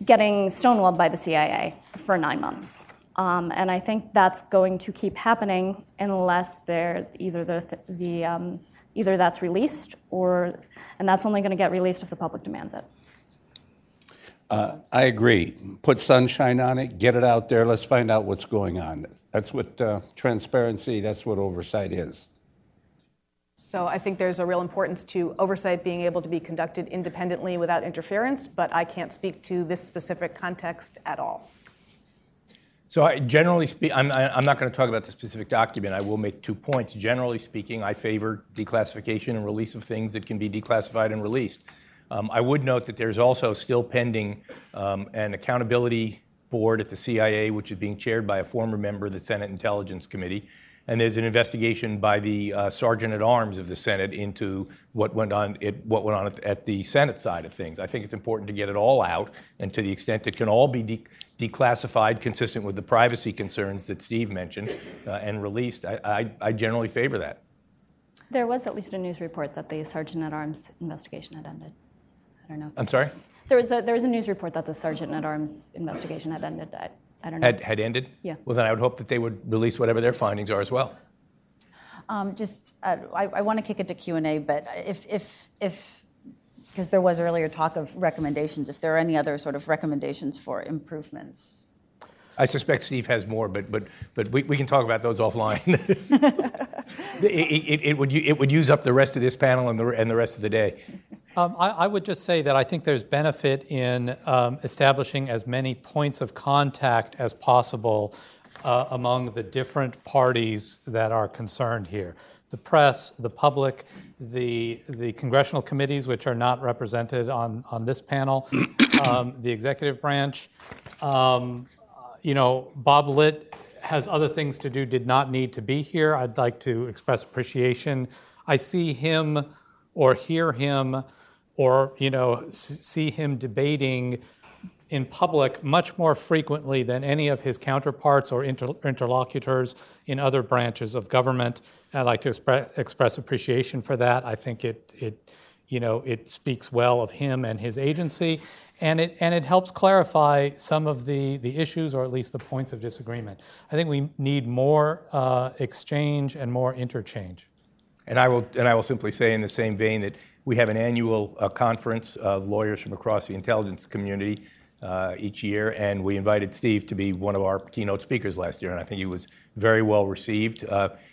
getting stonewalled by the CIA for 9 months. And I think that's going to keep happening unless either that's released and that's only going to get released if the public demands it. I agree. Put sunshine on it. Get it out there. Let's find out what's going on. That's what transparency, that's what oversight is. So I think there's a real importance to oversight being able to be conducted independently without interference, but I can't speak to this specific context at all. So I'm not going to talk about the specific document. I will make 2 points. Generally speaking, I favor declassification and release of things that can be declassified and released. I would note that there's also still pending an accountability board at the CIA, which is being chaired by a former member of the Senate Intelligence Committee. And there's an investigation by the Sergeant at Arms of the Senate into what went on at the Senate side of things. I think it's important to get it all out, and to the extent it can all be declassified, consistent with the privacy concerns that Steve mentioned, and released, I generally favor that. There was at least a news report that the Sergeant at Arms investigation had ended. I don't know. I'm sorry? There was a news report that the Sergeant at Arms investigation had ended. I don't know. Had ended? Yeah. Well, then I would hope that they would release whatever their findings are as well. I want to kick it to Q&A, but because there was earlier talk of recommendations, if there are any other sort of recommendations for improvements. I suspect Steve has more, but we can talk about those offline. it would use up the rest of this panel and the rest of the day. I would just say that I think there's benefit in establishing as many points of contact as possible among the different parties that are concerned here. The press, the public, the congressional committees, which are not represented on this panel, the executive branch. Bob Litt has other things to do, did not need to be here. I'd like to express appreciation. I see him or hear him or, see him debating in public much more frequently than any of his counterparts or interlocutors in other branches of government. I'd like to express appreciation for that. I think it speaks well of him and his agency, and it helps clarify some of the issues, or at least the points of disagreement. I think we need more exchange and more interchange. And I will simply say, in the same vein, that we have an annual conference of lawyers from across the intelligence community each year, and we invited Steve to be one of our keynote speakers last year, and I think he was very well received.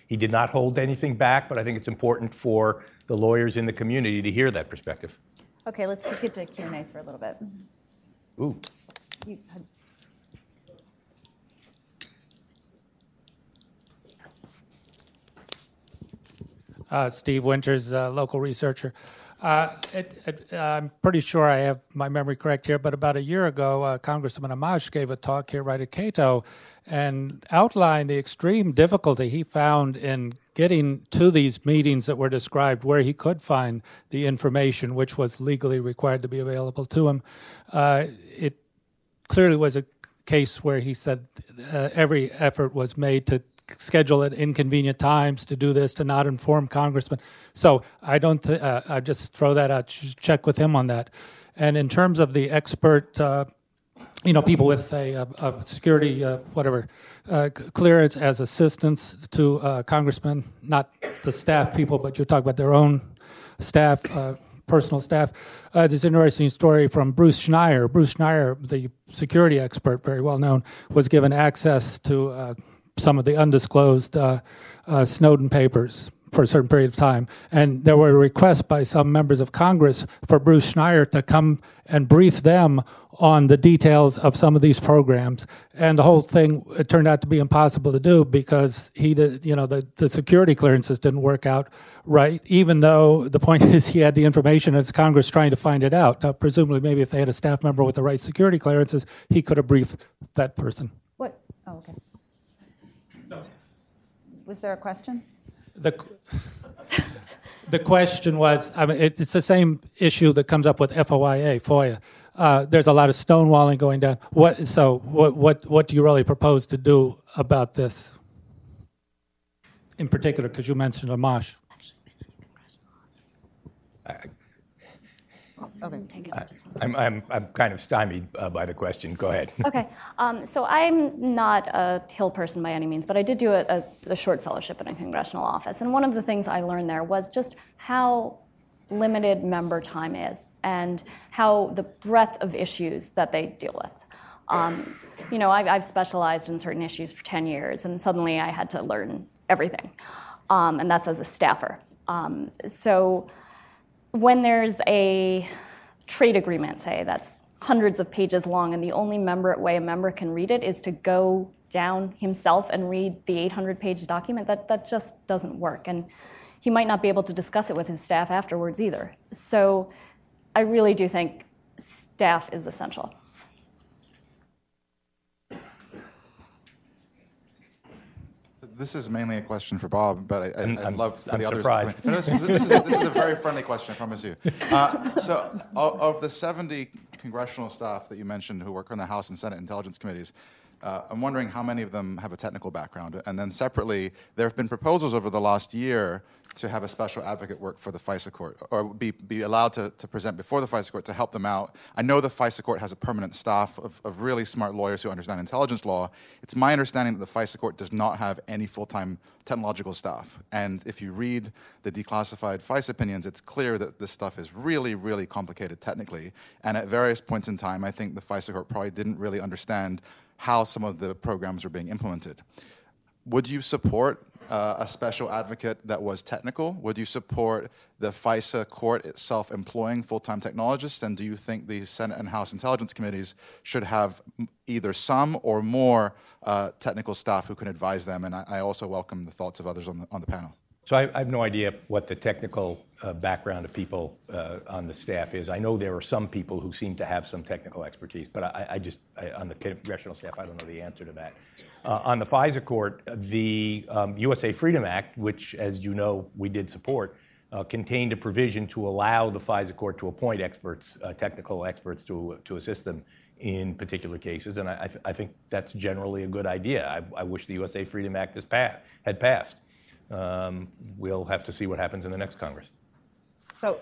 He did not hold anything back, but I think it's important for the lawyers in the community to hear that perspective. Okay, let's kick it to Q&A for a little bit. Ooh. Steve Winters, local researcher. I'm pretty sure I have my memory correct here, but about a year ago, Congressman Amash gave a talk here right at Cato and outlined the extreme difficulty he found in getting to these meetings that were described, where he could find the information which was legally required to be available to him. It clearly was a case where he said every effort was made to schedule at inconvenient times, to do this, to not inform congressmen. So I just throw that out. Check with him on that. And in terms of the expert, people with a security clearance as assistance to congressmen, not the staff people, but you're talking about their own staff. Personal staff. This interesting story from Bruce Schneier. Bruce Schneier, the security expert, very well known, was given access to some of the undisclosed Snowden papers for a certain period of time. And there were requests by some members of Congress for Bruce Schneier to come and brief them on the details of some of these programs. And the whole thing, it turned out to be impossible to do because he did, you know, the security clearances didn't work out right, even though the point is he had the information and it's Congress trying to find it out. Now, presumably, maybe if they had a staff member with the right security clearances, he could have briefed that person. What? Oh, okay. So, was there a question? The question was, I mean, it's the same issue that comes up with FOIA. There's a lot of stonewalling going down. So what do you really propose to do about this? In particular, because you mentioned Amash. I'm kind of stymied by the question. Go ahead. Okay. So I'm not a Hill person by any means, but I did do a short fellowship in a congressional office. And one of the things I learned there was just how limited member time is and how the breadth of issues that they deal with. You know, I've specialized in certain issues for 10 years, and suddenly I had to learn everything, and that's as a staffer. So when there's a trade agreement, say, that's hundreds of pages long, and the only way a member can read it is to go down himself and read the 800-page document, that just doesn't work. And he might not be able to discuss it with his staff afterwards either. So I really do think staff is essential. This is mainly a question for Bob, but I'd love for the others to... No, this is a very friendly question, I promise you. So of the 70 congressional staff that you mentioned who work on the House and Senate Intelligence Committees, I'm wondering how many of them have a technical background. And then separately, there have been proposals over the last year to have a special advocate work for the FISA court, or be allowed to present before the FISA court to help them out. I know the FISA court has a permanent staff of really smart lawyers who understand intelligence law. It's my understanding that the FISA court does not have any full-time technological staff. And if you read the declassified FISA opinions, it's clear that this stuff is really, really complicated technically. And at various points in time, I think the FISA court probably didn't really understand how some of the programs were being implemented. Would you support a special advocate that was technical? Would you support the FISA court itself employing full-time technologists? And do you think the Senate and House Intelligence Committees should have either some or more technical staff who can advise them? And I also welcome the thoughts of others on the panel. So I have no idea what the technical background of people on the staff is. I know there are some people who seem to have some technical expertise, but I just on the congressional staff, I don't know the answer to that. On the FISA court, the USA Freedom Act, which, as you know, we did support, contained a provision to allow the FISA court to appoint experts, technical experts, to assist them in particular cases, and I think that's generally a good idea. I wish the USA Freedom Act had passed. We'll have to see what happens in the next Congress. So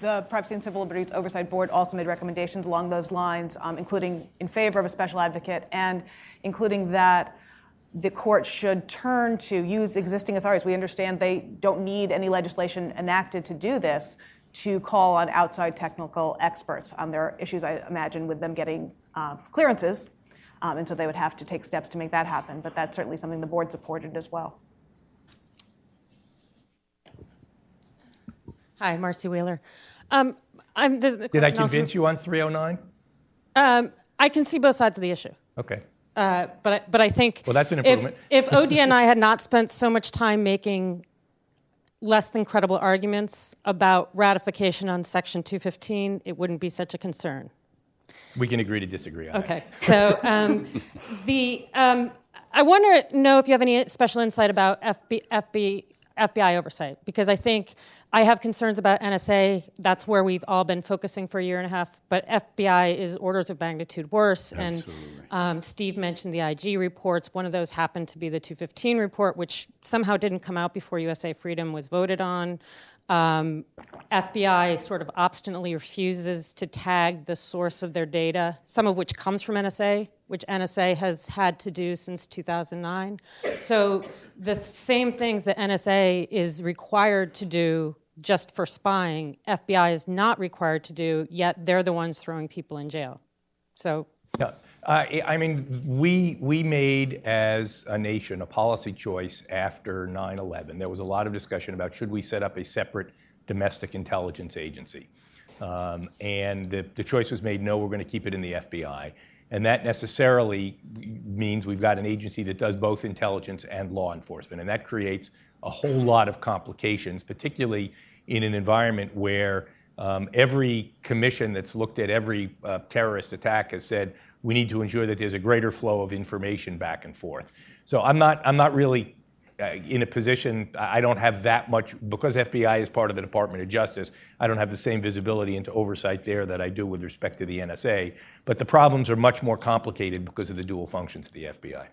the Privacy and Civil Liberties Oversight Board also made recommendations along those lines, including in favor of a special advocate and including that the court should turn to use existing authorities. We understand they don't need any legislation enacted to do this, to call on outside technical experts. There are issues, I imagine, with them getting clearances, and so they would have to take steps to make that happen. But that's certainly something the board supported as well. Hi, Marcy Wheeler. Did I convince you on 309? I can see both sides of the issue. Okay. But I think well, that's an improvement. If ODNI had not spent so much time making less than credible arguments about ratification on Section 215, it wouldn't be such a concern. We can agree to disagree on that. Okay. So I want to know if you have any special insight about FBI oversight, because I think I have concerns about NSA. That's where we've all been focusing for a year and a half, but FBI is orders of magnitude worse. Absolutely. And Steve mentioned the IG reports. One of those happened to be the 215 report, which somehow didn't come out before USA Freedom was voted on. FBI sort of obstinately refuses to tag the source of their data, some of which comes from NSA, which NSA has had to do since 2009. So the same things that NSA is required to do just for spying, FBI is not required to do, yet they're the ones throwing people in jail. So... Yeah. I mean, we made as a nation a policy choice after 9/11. There was a lot of discussion about should we set up a separate domestic intelligence agency. And the choice was made, no, we're going to keep it in the FBI. And that necessarily means we've got an agency that does both intelligence and law enforcement. And that creates a whole lot of complications, particularly in an environment where every commission that's looked at every terrorist attack has said, we need to ensure that there's a greater flow of information back and forth. So I'm not really in a position, I don't have that much, because FBI is part of the Department of Justice, I don't have the same visibility into oversight there that I do with respect to the NSA. But the problems are much more complicated because of the dual functions of the FBI.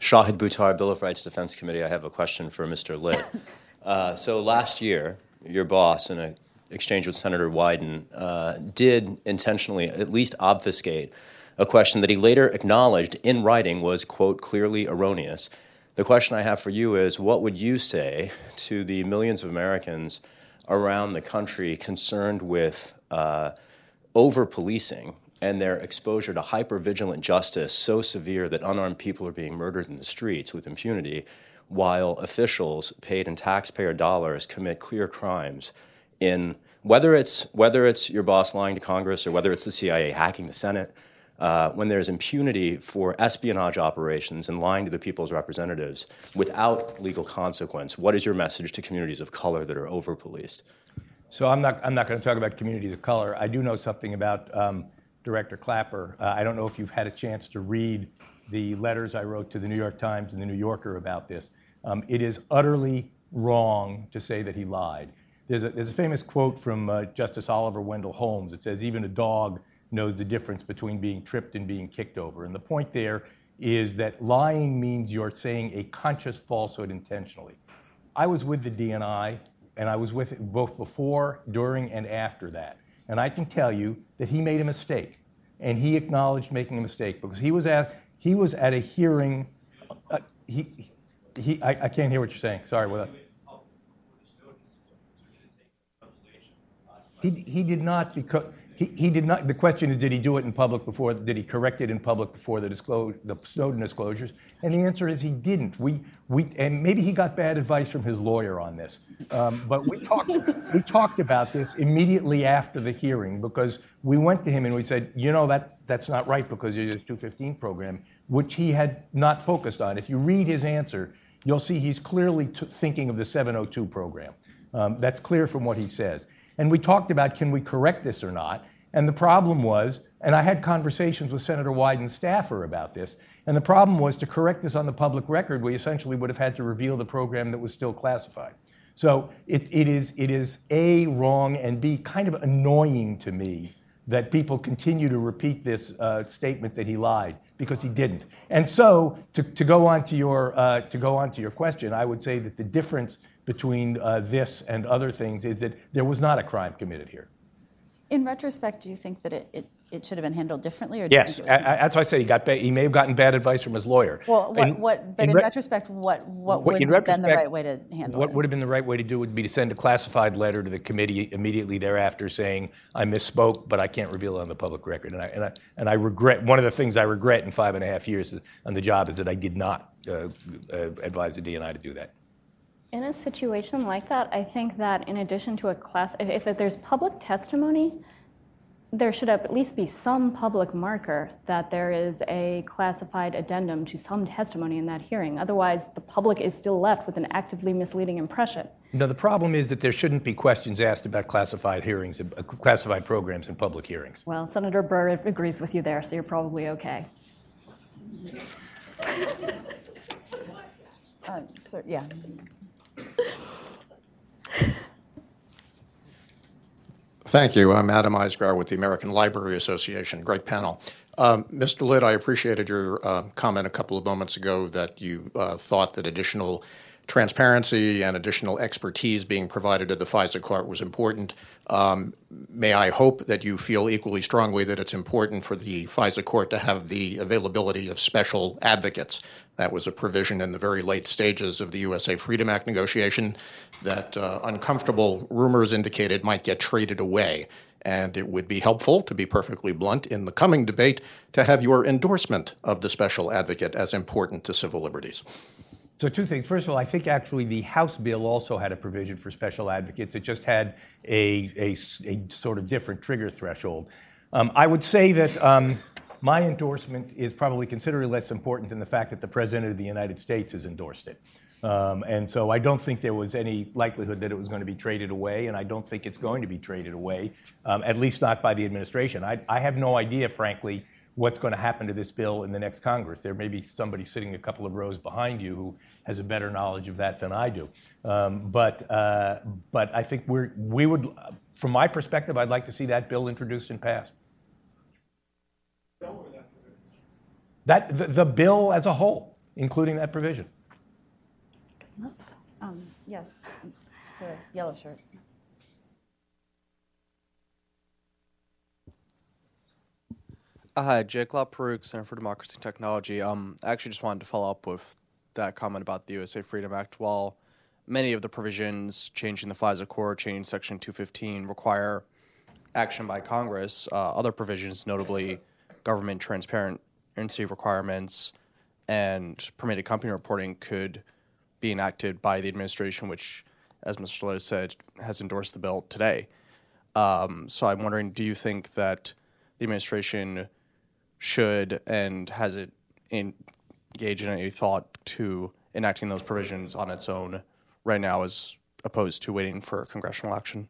Shahid Buttar, Bill of Rights Defense Committee. I have a question for Mr. Litt. So last year, your boss, in an exchange with Senator Wyden, did intentionally at least obfuscate a question that he later acknowledged in writing was, quote, clearly erroneous. The question I have for you is, what would you say to the millions of Americans around the country concerned with over-policing and their exposure to hyper-vigilant justice so severe that unarmed people are being murdered in the streets with impunity, while officials paid in taxpayer dollars commit clear crimes in, whether it's your boss lying to Congress or whether it's the CIA hacking the Senate, when there's impunity for espionage operations and lying to the people's representatives without legal consequence, what is your message to communities of color that are over-policed? So I'm not going to talk about communities of color. I do know something about Director Clapper. I don't know if you've had a chance to read the letters I wrote to the New York Times and the New Yorker about this. It is utterly wrong to say that he lied. There's a famous quote from Justice Oliver Wendell Holmes. It says, even a dog knows the difference between being tripped and being kicked over. And the point there is that lying means you're saying a conscious falsehood intentionally. I was with the DNI, and I was with it both before, during, and after that. And I can tell you that he made a mistake, and he acknowledged making a mistake because he was at a hearing. I can't hear what you're saying. Sorry. What? He did not, because he did not. The question is, did he do it in public before? Did he correct it in public before the Snowden disclosures? And the answer is he didn't. We and maybe he got bad advice from his lawyer on this. But we talked about this immediately after the hearing because we went to him and we said, you know, that's not right because of his 215 program, which he had not focused on. If you read his answer, you'll see he's clearly thinking of the 702 program. That's clear from what he says. And we talked about, can we correct this or not? And the problem was, and I had conversations with Senator Wyden's staffer about this, and the problem was to correct this on the public record, we essentially would have had to reveal the program that was still classified. So it is A, wrong, and B, kind of annoying to me that people continue to repeat this statement that he lied, because he didn't. And so to go on to your question, I would say that the difference between this and other things is that there was not a crime committed here. In retrospect, do you think that it should have been handled differently? Or do yes, you think it was that's why I say he may have gotten bad advice from his lawyer. Well, in retrospect, what would have been the right way to do would be to send a classified letter to the committee immediately thereafter saying, I misspoke, but I can't reveal it on the public record. And I regret, one of the things I regret in 5.5 years on the job is that I did not advise the DNI to do that. In a situation like that, I think that in addition to a class, if there's public testimony, there should at least be some public marker that there is a classified addendum to some testimony in that hearing. Otherwise, the public is still left with an actively misleading impression. No, the problem is that there shouldn't be questions asked about classified hearings, classified programs in public hearings. Well, Senator Burr agrees with you there, so you're probably okay. So, yeah. Thank you. I'm Adam Eisgrar with the American Library Association. Great panel. Mr. Litt, I appreciated your comment a couple of moments ago that you thought that additional transparency and additional expertise being provided to the FISA court was important. May I hope that you feel equally strongly that it's important for the FISA court to have the availability of special advocates. That was a provision in the very late stages of the USA Freedom Act negotiation that uncomfortable rumors indicated might get traded away. And it would be helpful, to be perfectly blunt, in the coming debate to have your endorsement of the special advocate as important to civil liberties. So two things. First of all, I think actually the House bill also had a provision for special advocates. It just had a sort of different trigger threshold. I would say that my endorsement is probably considerably less important than the fact that the President of the United States has endorsed it. And so I don't think there was any likelihood that it was going to be traded away, and I don't think it's going to be traded away, at least not by the administration. I have no idea, frankly, what's going to happen to this bill in the next Congress. There may be somebody sitting a couple of rows behind you who has a better knowledge of that than I do. But I think we would, from my perspective, I'd like to see that bill introduced and passed. That the bill as a whole, including that provision. Yes, the yellow shirt. Hi, Jake LaPeroux, Center for Democracy and Technology. I actually just wanted to follow up with that comment about the USA Freedom Act. While many of the provisions changing the FISA court, changing Section 215, require action by Congress, other provisions, notably government transparency requirements and permitted company reporting, could be enacted by the administration, which, as Mr. Lowe said, has endorsed the bill today. So I'm wondering, do you think that the administration should and has it engaged in any thought to enacting those provisions on its own right now as opposed to waiting for congressional action?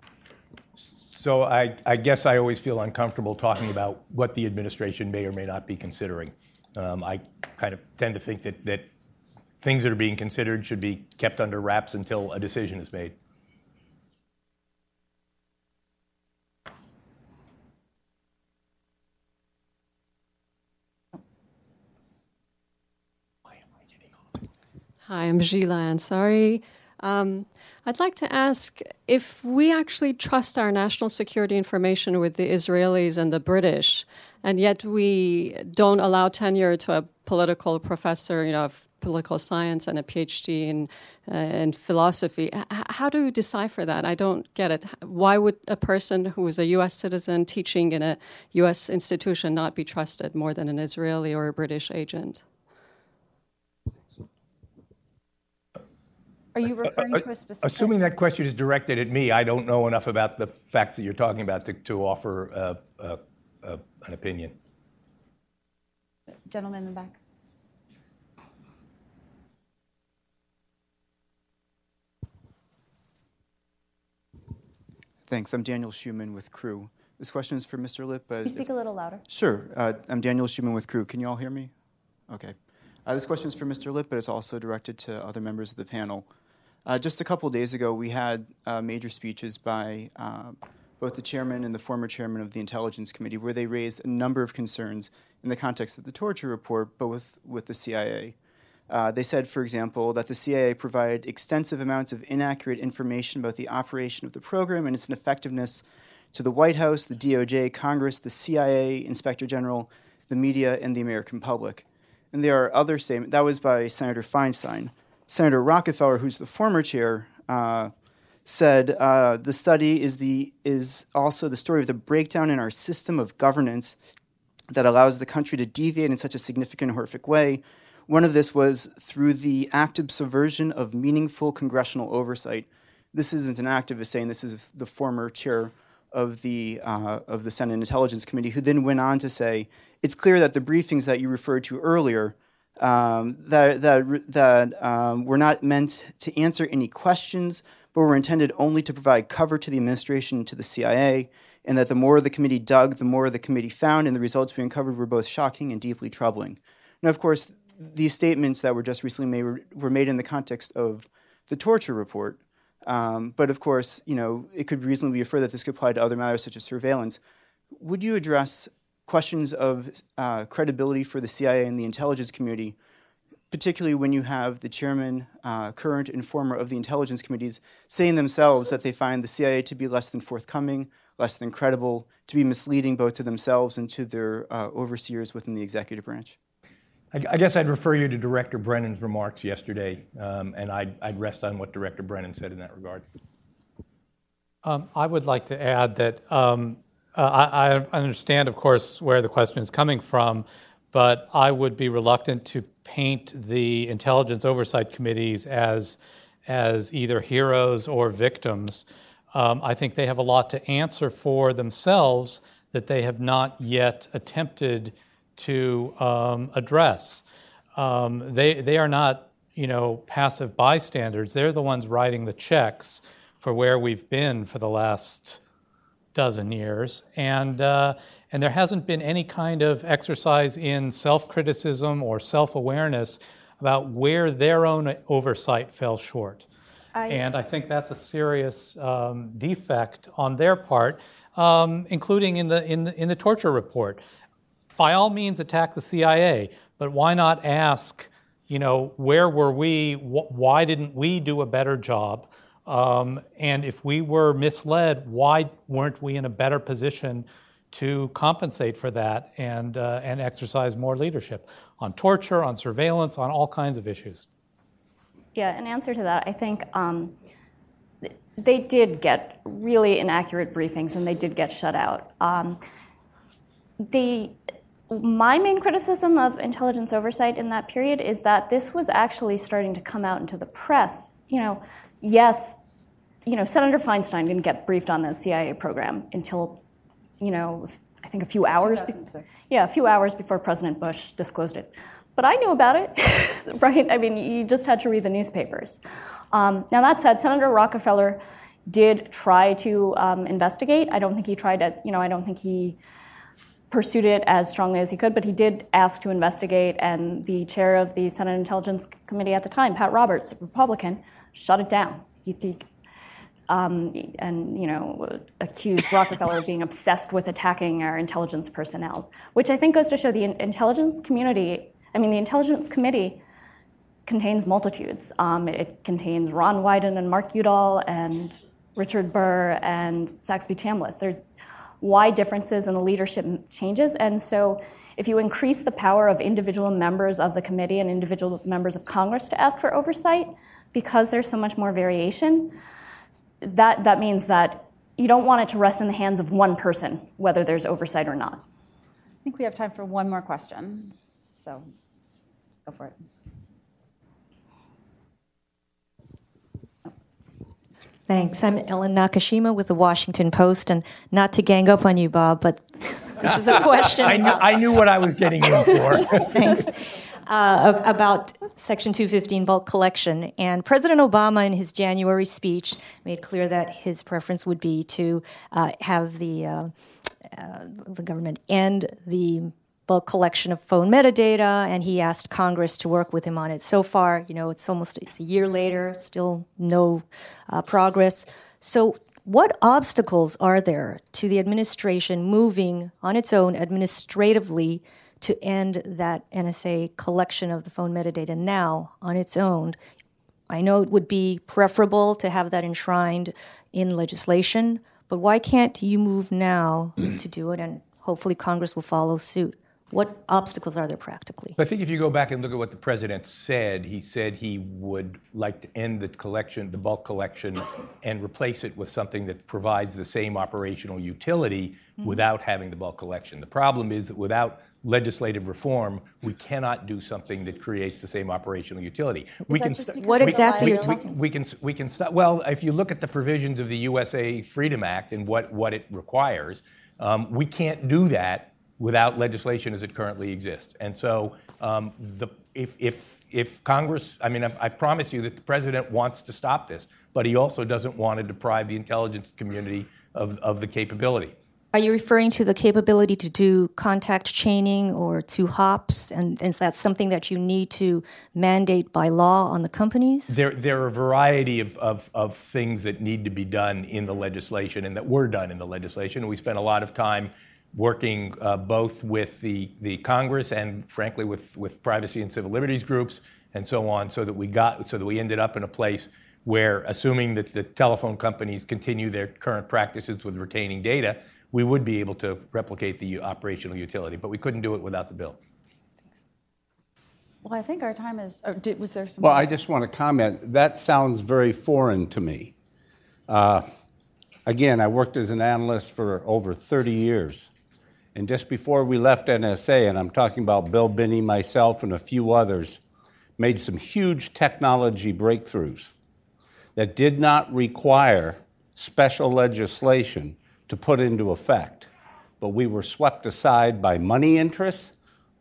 So I guess I always feel uncomfortable talking about what the administration may or may not be considering. I kind of tend to think that things that are being considered should be kept under wraps until a decision is made. Hi, I'm Gila Ansari. I'd like to ask if we actually trust our national security information with the Israelis and the British, and yet we don't allow tenure to a political professor, of political science and a PhD in philosophy. How do you decipher that? I don't get it. Why would a person who is a U.S. citizen teaching in a U.S. institution not be trusted more than an Israeli or a British agent? Are you referring to a specific... Assuming that question is directed at me, I don't know enough about the facts that you're talking about to offer an opinion. Gentleman in the back. Thanks. I'm Daniel Schumann with Crew. This question is for Mr. Litt, but... Can you speak a little louder? Sure. I'm Daniel Schumann with Crew. Can you all hear me? Okay. This question is for Mr. Litt, but it's also directed to other members of the panel. Just a couple days ago, we had major speeches by both the chairman and the former chairman of the Intelligence Committee, where they raised a number of concerns in the context of the torture report, but with the CIA. They said, for example, that the CIA provided extensive amounts of inaccurate information about the operation of the program and its effectiveness to the White House, the DOJ, Congress, the CIA, Inspector General, the media, and the American public. And there are other statements. That was by Senator Feinstein. Senator Rockefeller, who's the former chair, said the study is also the story of the breakdown in our system of governance that allows the country to deviate in such a significant, horrific way. One of this was through the active subversion of meaningful congressional oversight. This isn't an activist saying, this is the former chair of the Senate Intelligence Committee, who then went on to say, it's clear that the briefings that you referred to earlier that were not meant to answer any questions, but were intended only to provide cover to the administration and to the CIA, and that the more the committee dug, the more the committee found, and the results we uncovered were both shocking and deeply troubling. Now, of course, these statements that were just recently made were made in the context of the torture report. But of course, it could reasonably be inferred that this could apply to other matters such as surveillance. Would you address questions of credibility for the CIA and the intelligence community, particularly when you have the chairman, current and former of the intelligence committees, saying themselves that they find the CIA to be less than forthcoming, less than credible, to be misleading both to themselves and to their overseers within the executive branch. I guess I'd refer you to Director Brennan's remarks yesterday, and I'd rest on what Director Brennan said in that regard. I would like to add that I understand, of course, where the question is coming from, but I would be reluctant to paint the intelligence oversight committees as either heroes or victims. I think they have a lot to answer for themselves that they have not yet attempted to address. They are not, you know, passive bystanders. They're the ones writing the checks for where we've been for the last dozen years, and there hasn't been any kind of exercise in self-criticism or self-awareness about where their own oversight fell short. And I think that's a serious defect on their part, including in the torture report. By all means, attack the CIA, but why not ask, you know, where were we? Why didn't we do a better job? And if we were misled, why weren't we in a better position to compensate for that and exercise more leadership on torture, on surveillance, on all kinds of issues? Yeah, in answer to that, I think they did get really inaccurate briefings, and they did get shut out. My main criticism of intelligence oversight in that period is that this was actually starting to come out into the press. You know, yes, you know, Senator Feinstein didn't get briefed on the CIA program until, you know, I think a few hours. A few hours before President Bush disclosed it. But I knew about it, right? I mean, you just had to read the newspapers. Now that said, Senator Rockefeller did try to investigate. I don't think he tried to, you know, I don't think he pursued it as strongly as he could, but he did ask to investigate, and the chair of the Senate Intelligence Committee at the time, Pat Roberts, a Republican, shut it down. And, you know, accused Rockefeller of being obsessed with attacking our intelligence personnel, which I think goes to show the intelligence community, I mean, the Intelligence Committee contains multitudes. It contains Ron Wyden and Mark Udall and Richard Burr and Saxby Chambliss. There's wide differences in the leadership changes. And so if you increase the power of individual members of the committee and individual members of Congress to ask for oversight, because there's so much more variation, that means that you don't want it to rest in the hands of one person, whether there's oversight or not. I think we have time for one more question. So go for it. Thanks. I'm Ellen Nakashima with the Washington Post, and not to gang up on you, Bob, but this is a question. I knew what I was getting in for. Thanks. About Section 215 bulk collection. And President Obama, in his January speech, made clear that his preference would be to have the government end the bulk collection of phone metadata, and he asked Congress to work with him on it. So far, you know, it's a year later, still no progress. So what obstacles are there to the administration moving on its own administratively to end that NSA collection of the phone metadata now on its own? I know it would be preferable to have that enshrined in legislation, but why can't you move now to do it, and hopefully Congress will follow suit? What obstacles are there practically? I think if you go back and look at what the president said he would like to end the collection, the bulk collection, and replace it with something that provides the same operational utility without having the bulk collection. The problem is that without legislative reform, we cannot do something that creates the same operational utility. Well, if you look at the provisions of the USA Freedom Act and what it requires, we can't do that without legislation as it currently exists. And so if Congress, I mean, I promise you that the president wants to stop this, but he also doesn't want to deprive the intelligence community of the capability. Are you referring to the capability to do contact chaining or two hops? And is that something that you need to mandate by law on the companies? There are a variety of things that need to be done in the legislation and that were done in the legislation. And we spent a lot of time working both with the Congress and, frankly, with privacy and civil liberties groups and so on, so that we ended up in a place where, assuming that the telephone companies continue their current practices with retaining data, we would be able to replicate the operational utility. But we couldn't do it without the bill. Thanks. Well, I think our time is. Was there some? Well, I just want to comment. That sounds very foreign to me. Again, I worked as an analyst for over 30 years. And just before we left NSA, and I'm talking about Bill Binney, myself, and a few others, made some huge technology breakthroughs that did not require special legislation to put into effect. But we were swept aside by money interests,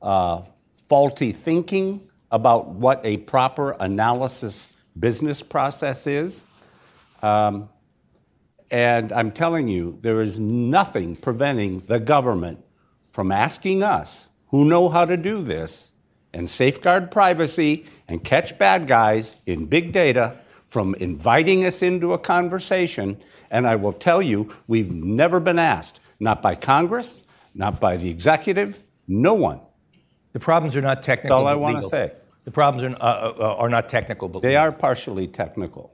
faulty thinking about what a proper analysis business process is. And I'm telling you, there is nothing preventing the government from asking us, who know how to do this, and safeguard privacy and catch bad guys in big data, from inviting us into a conversation. And I will tell you, we've never been asked, not by Congress, not by the executive, no one. The problems are not technical. That's all I want to say. The problems are not technical, but they are partially technical.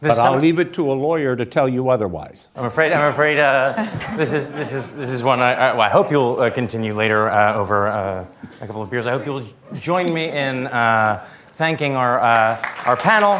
But I'll leave it to a lawyer to tell you otherwise. I'm afraid. This is one. I hope you'll continue later over a couple of beers. I hope you'll join me in thanking our panel.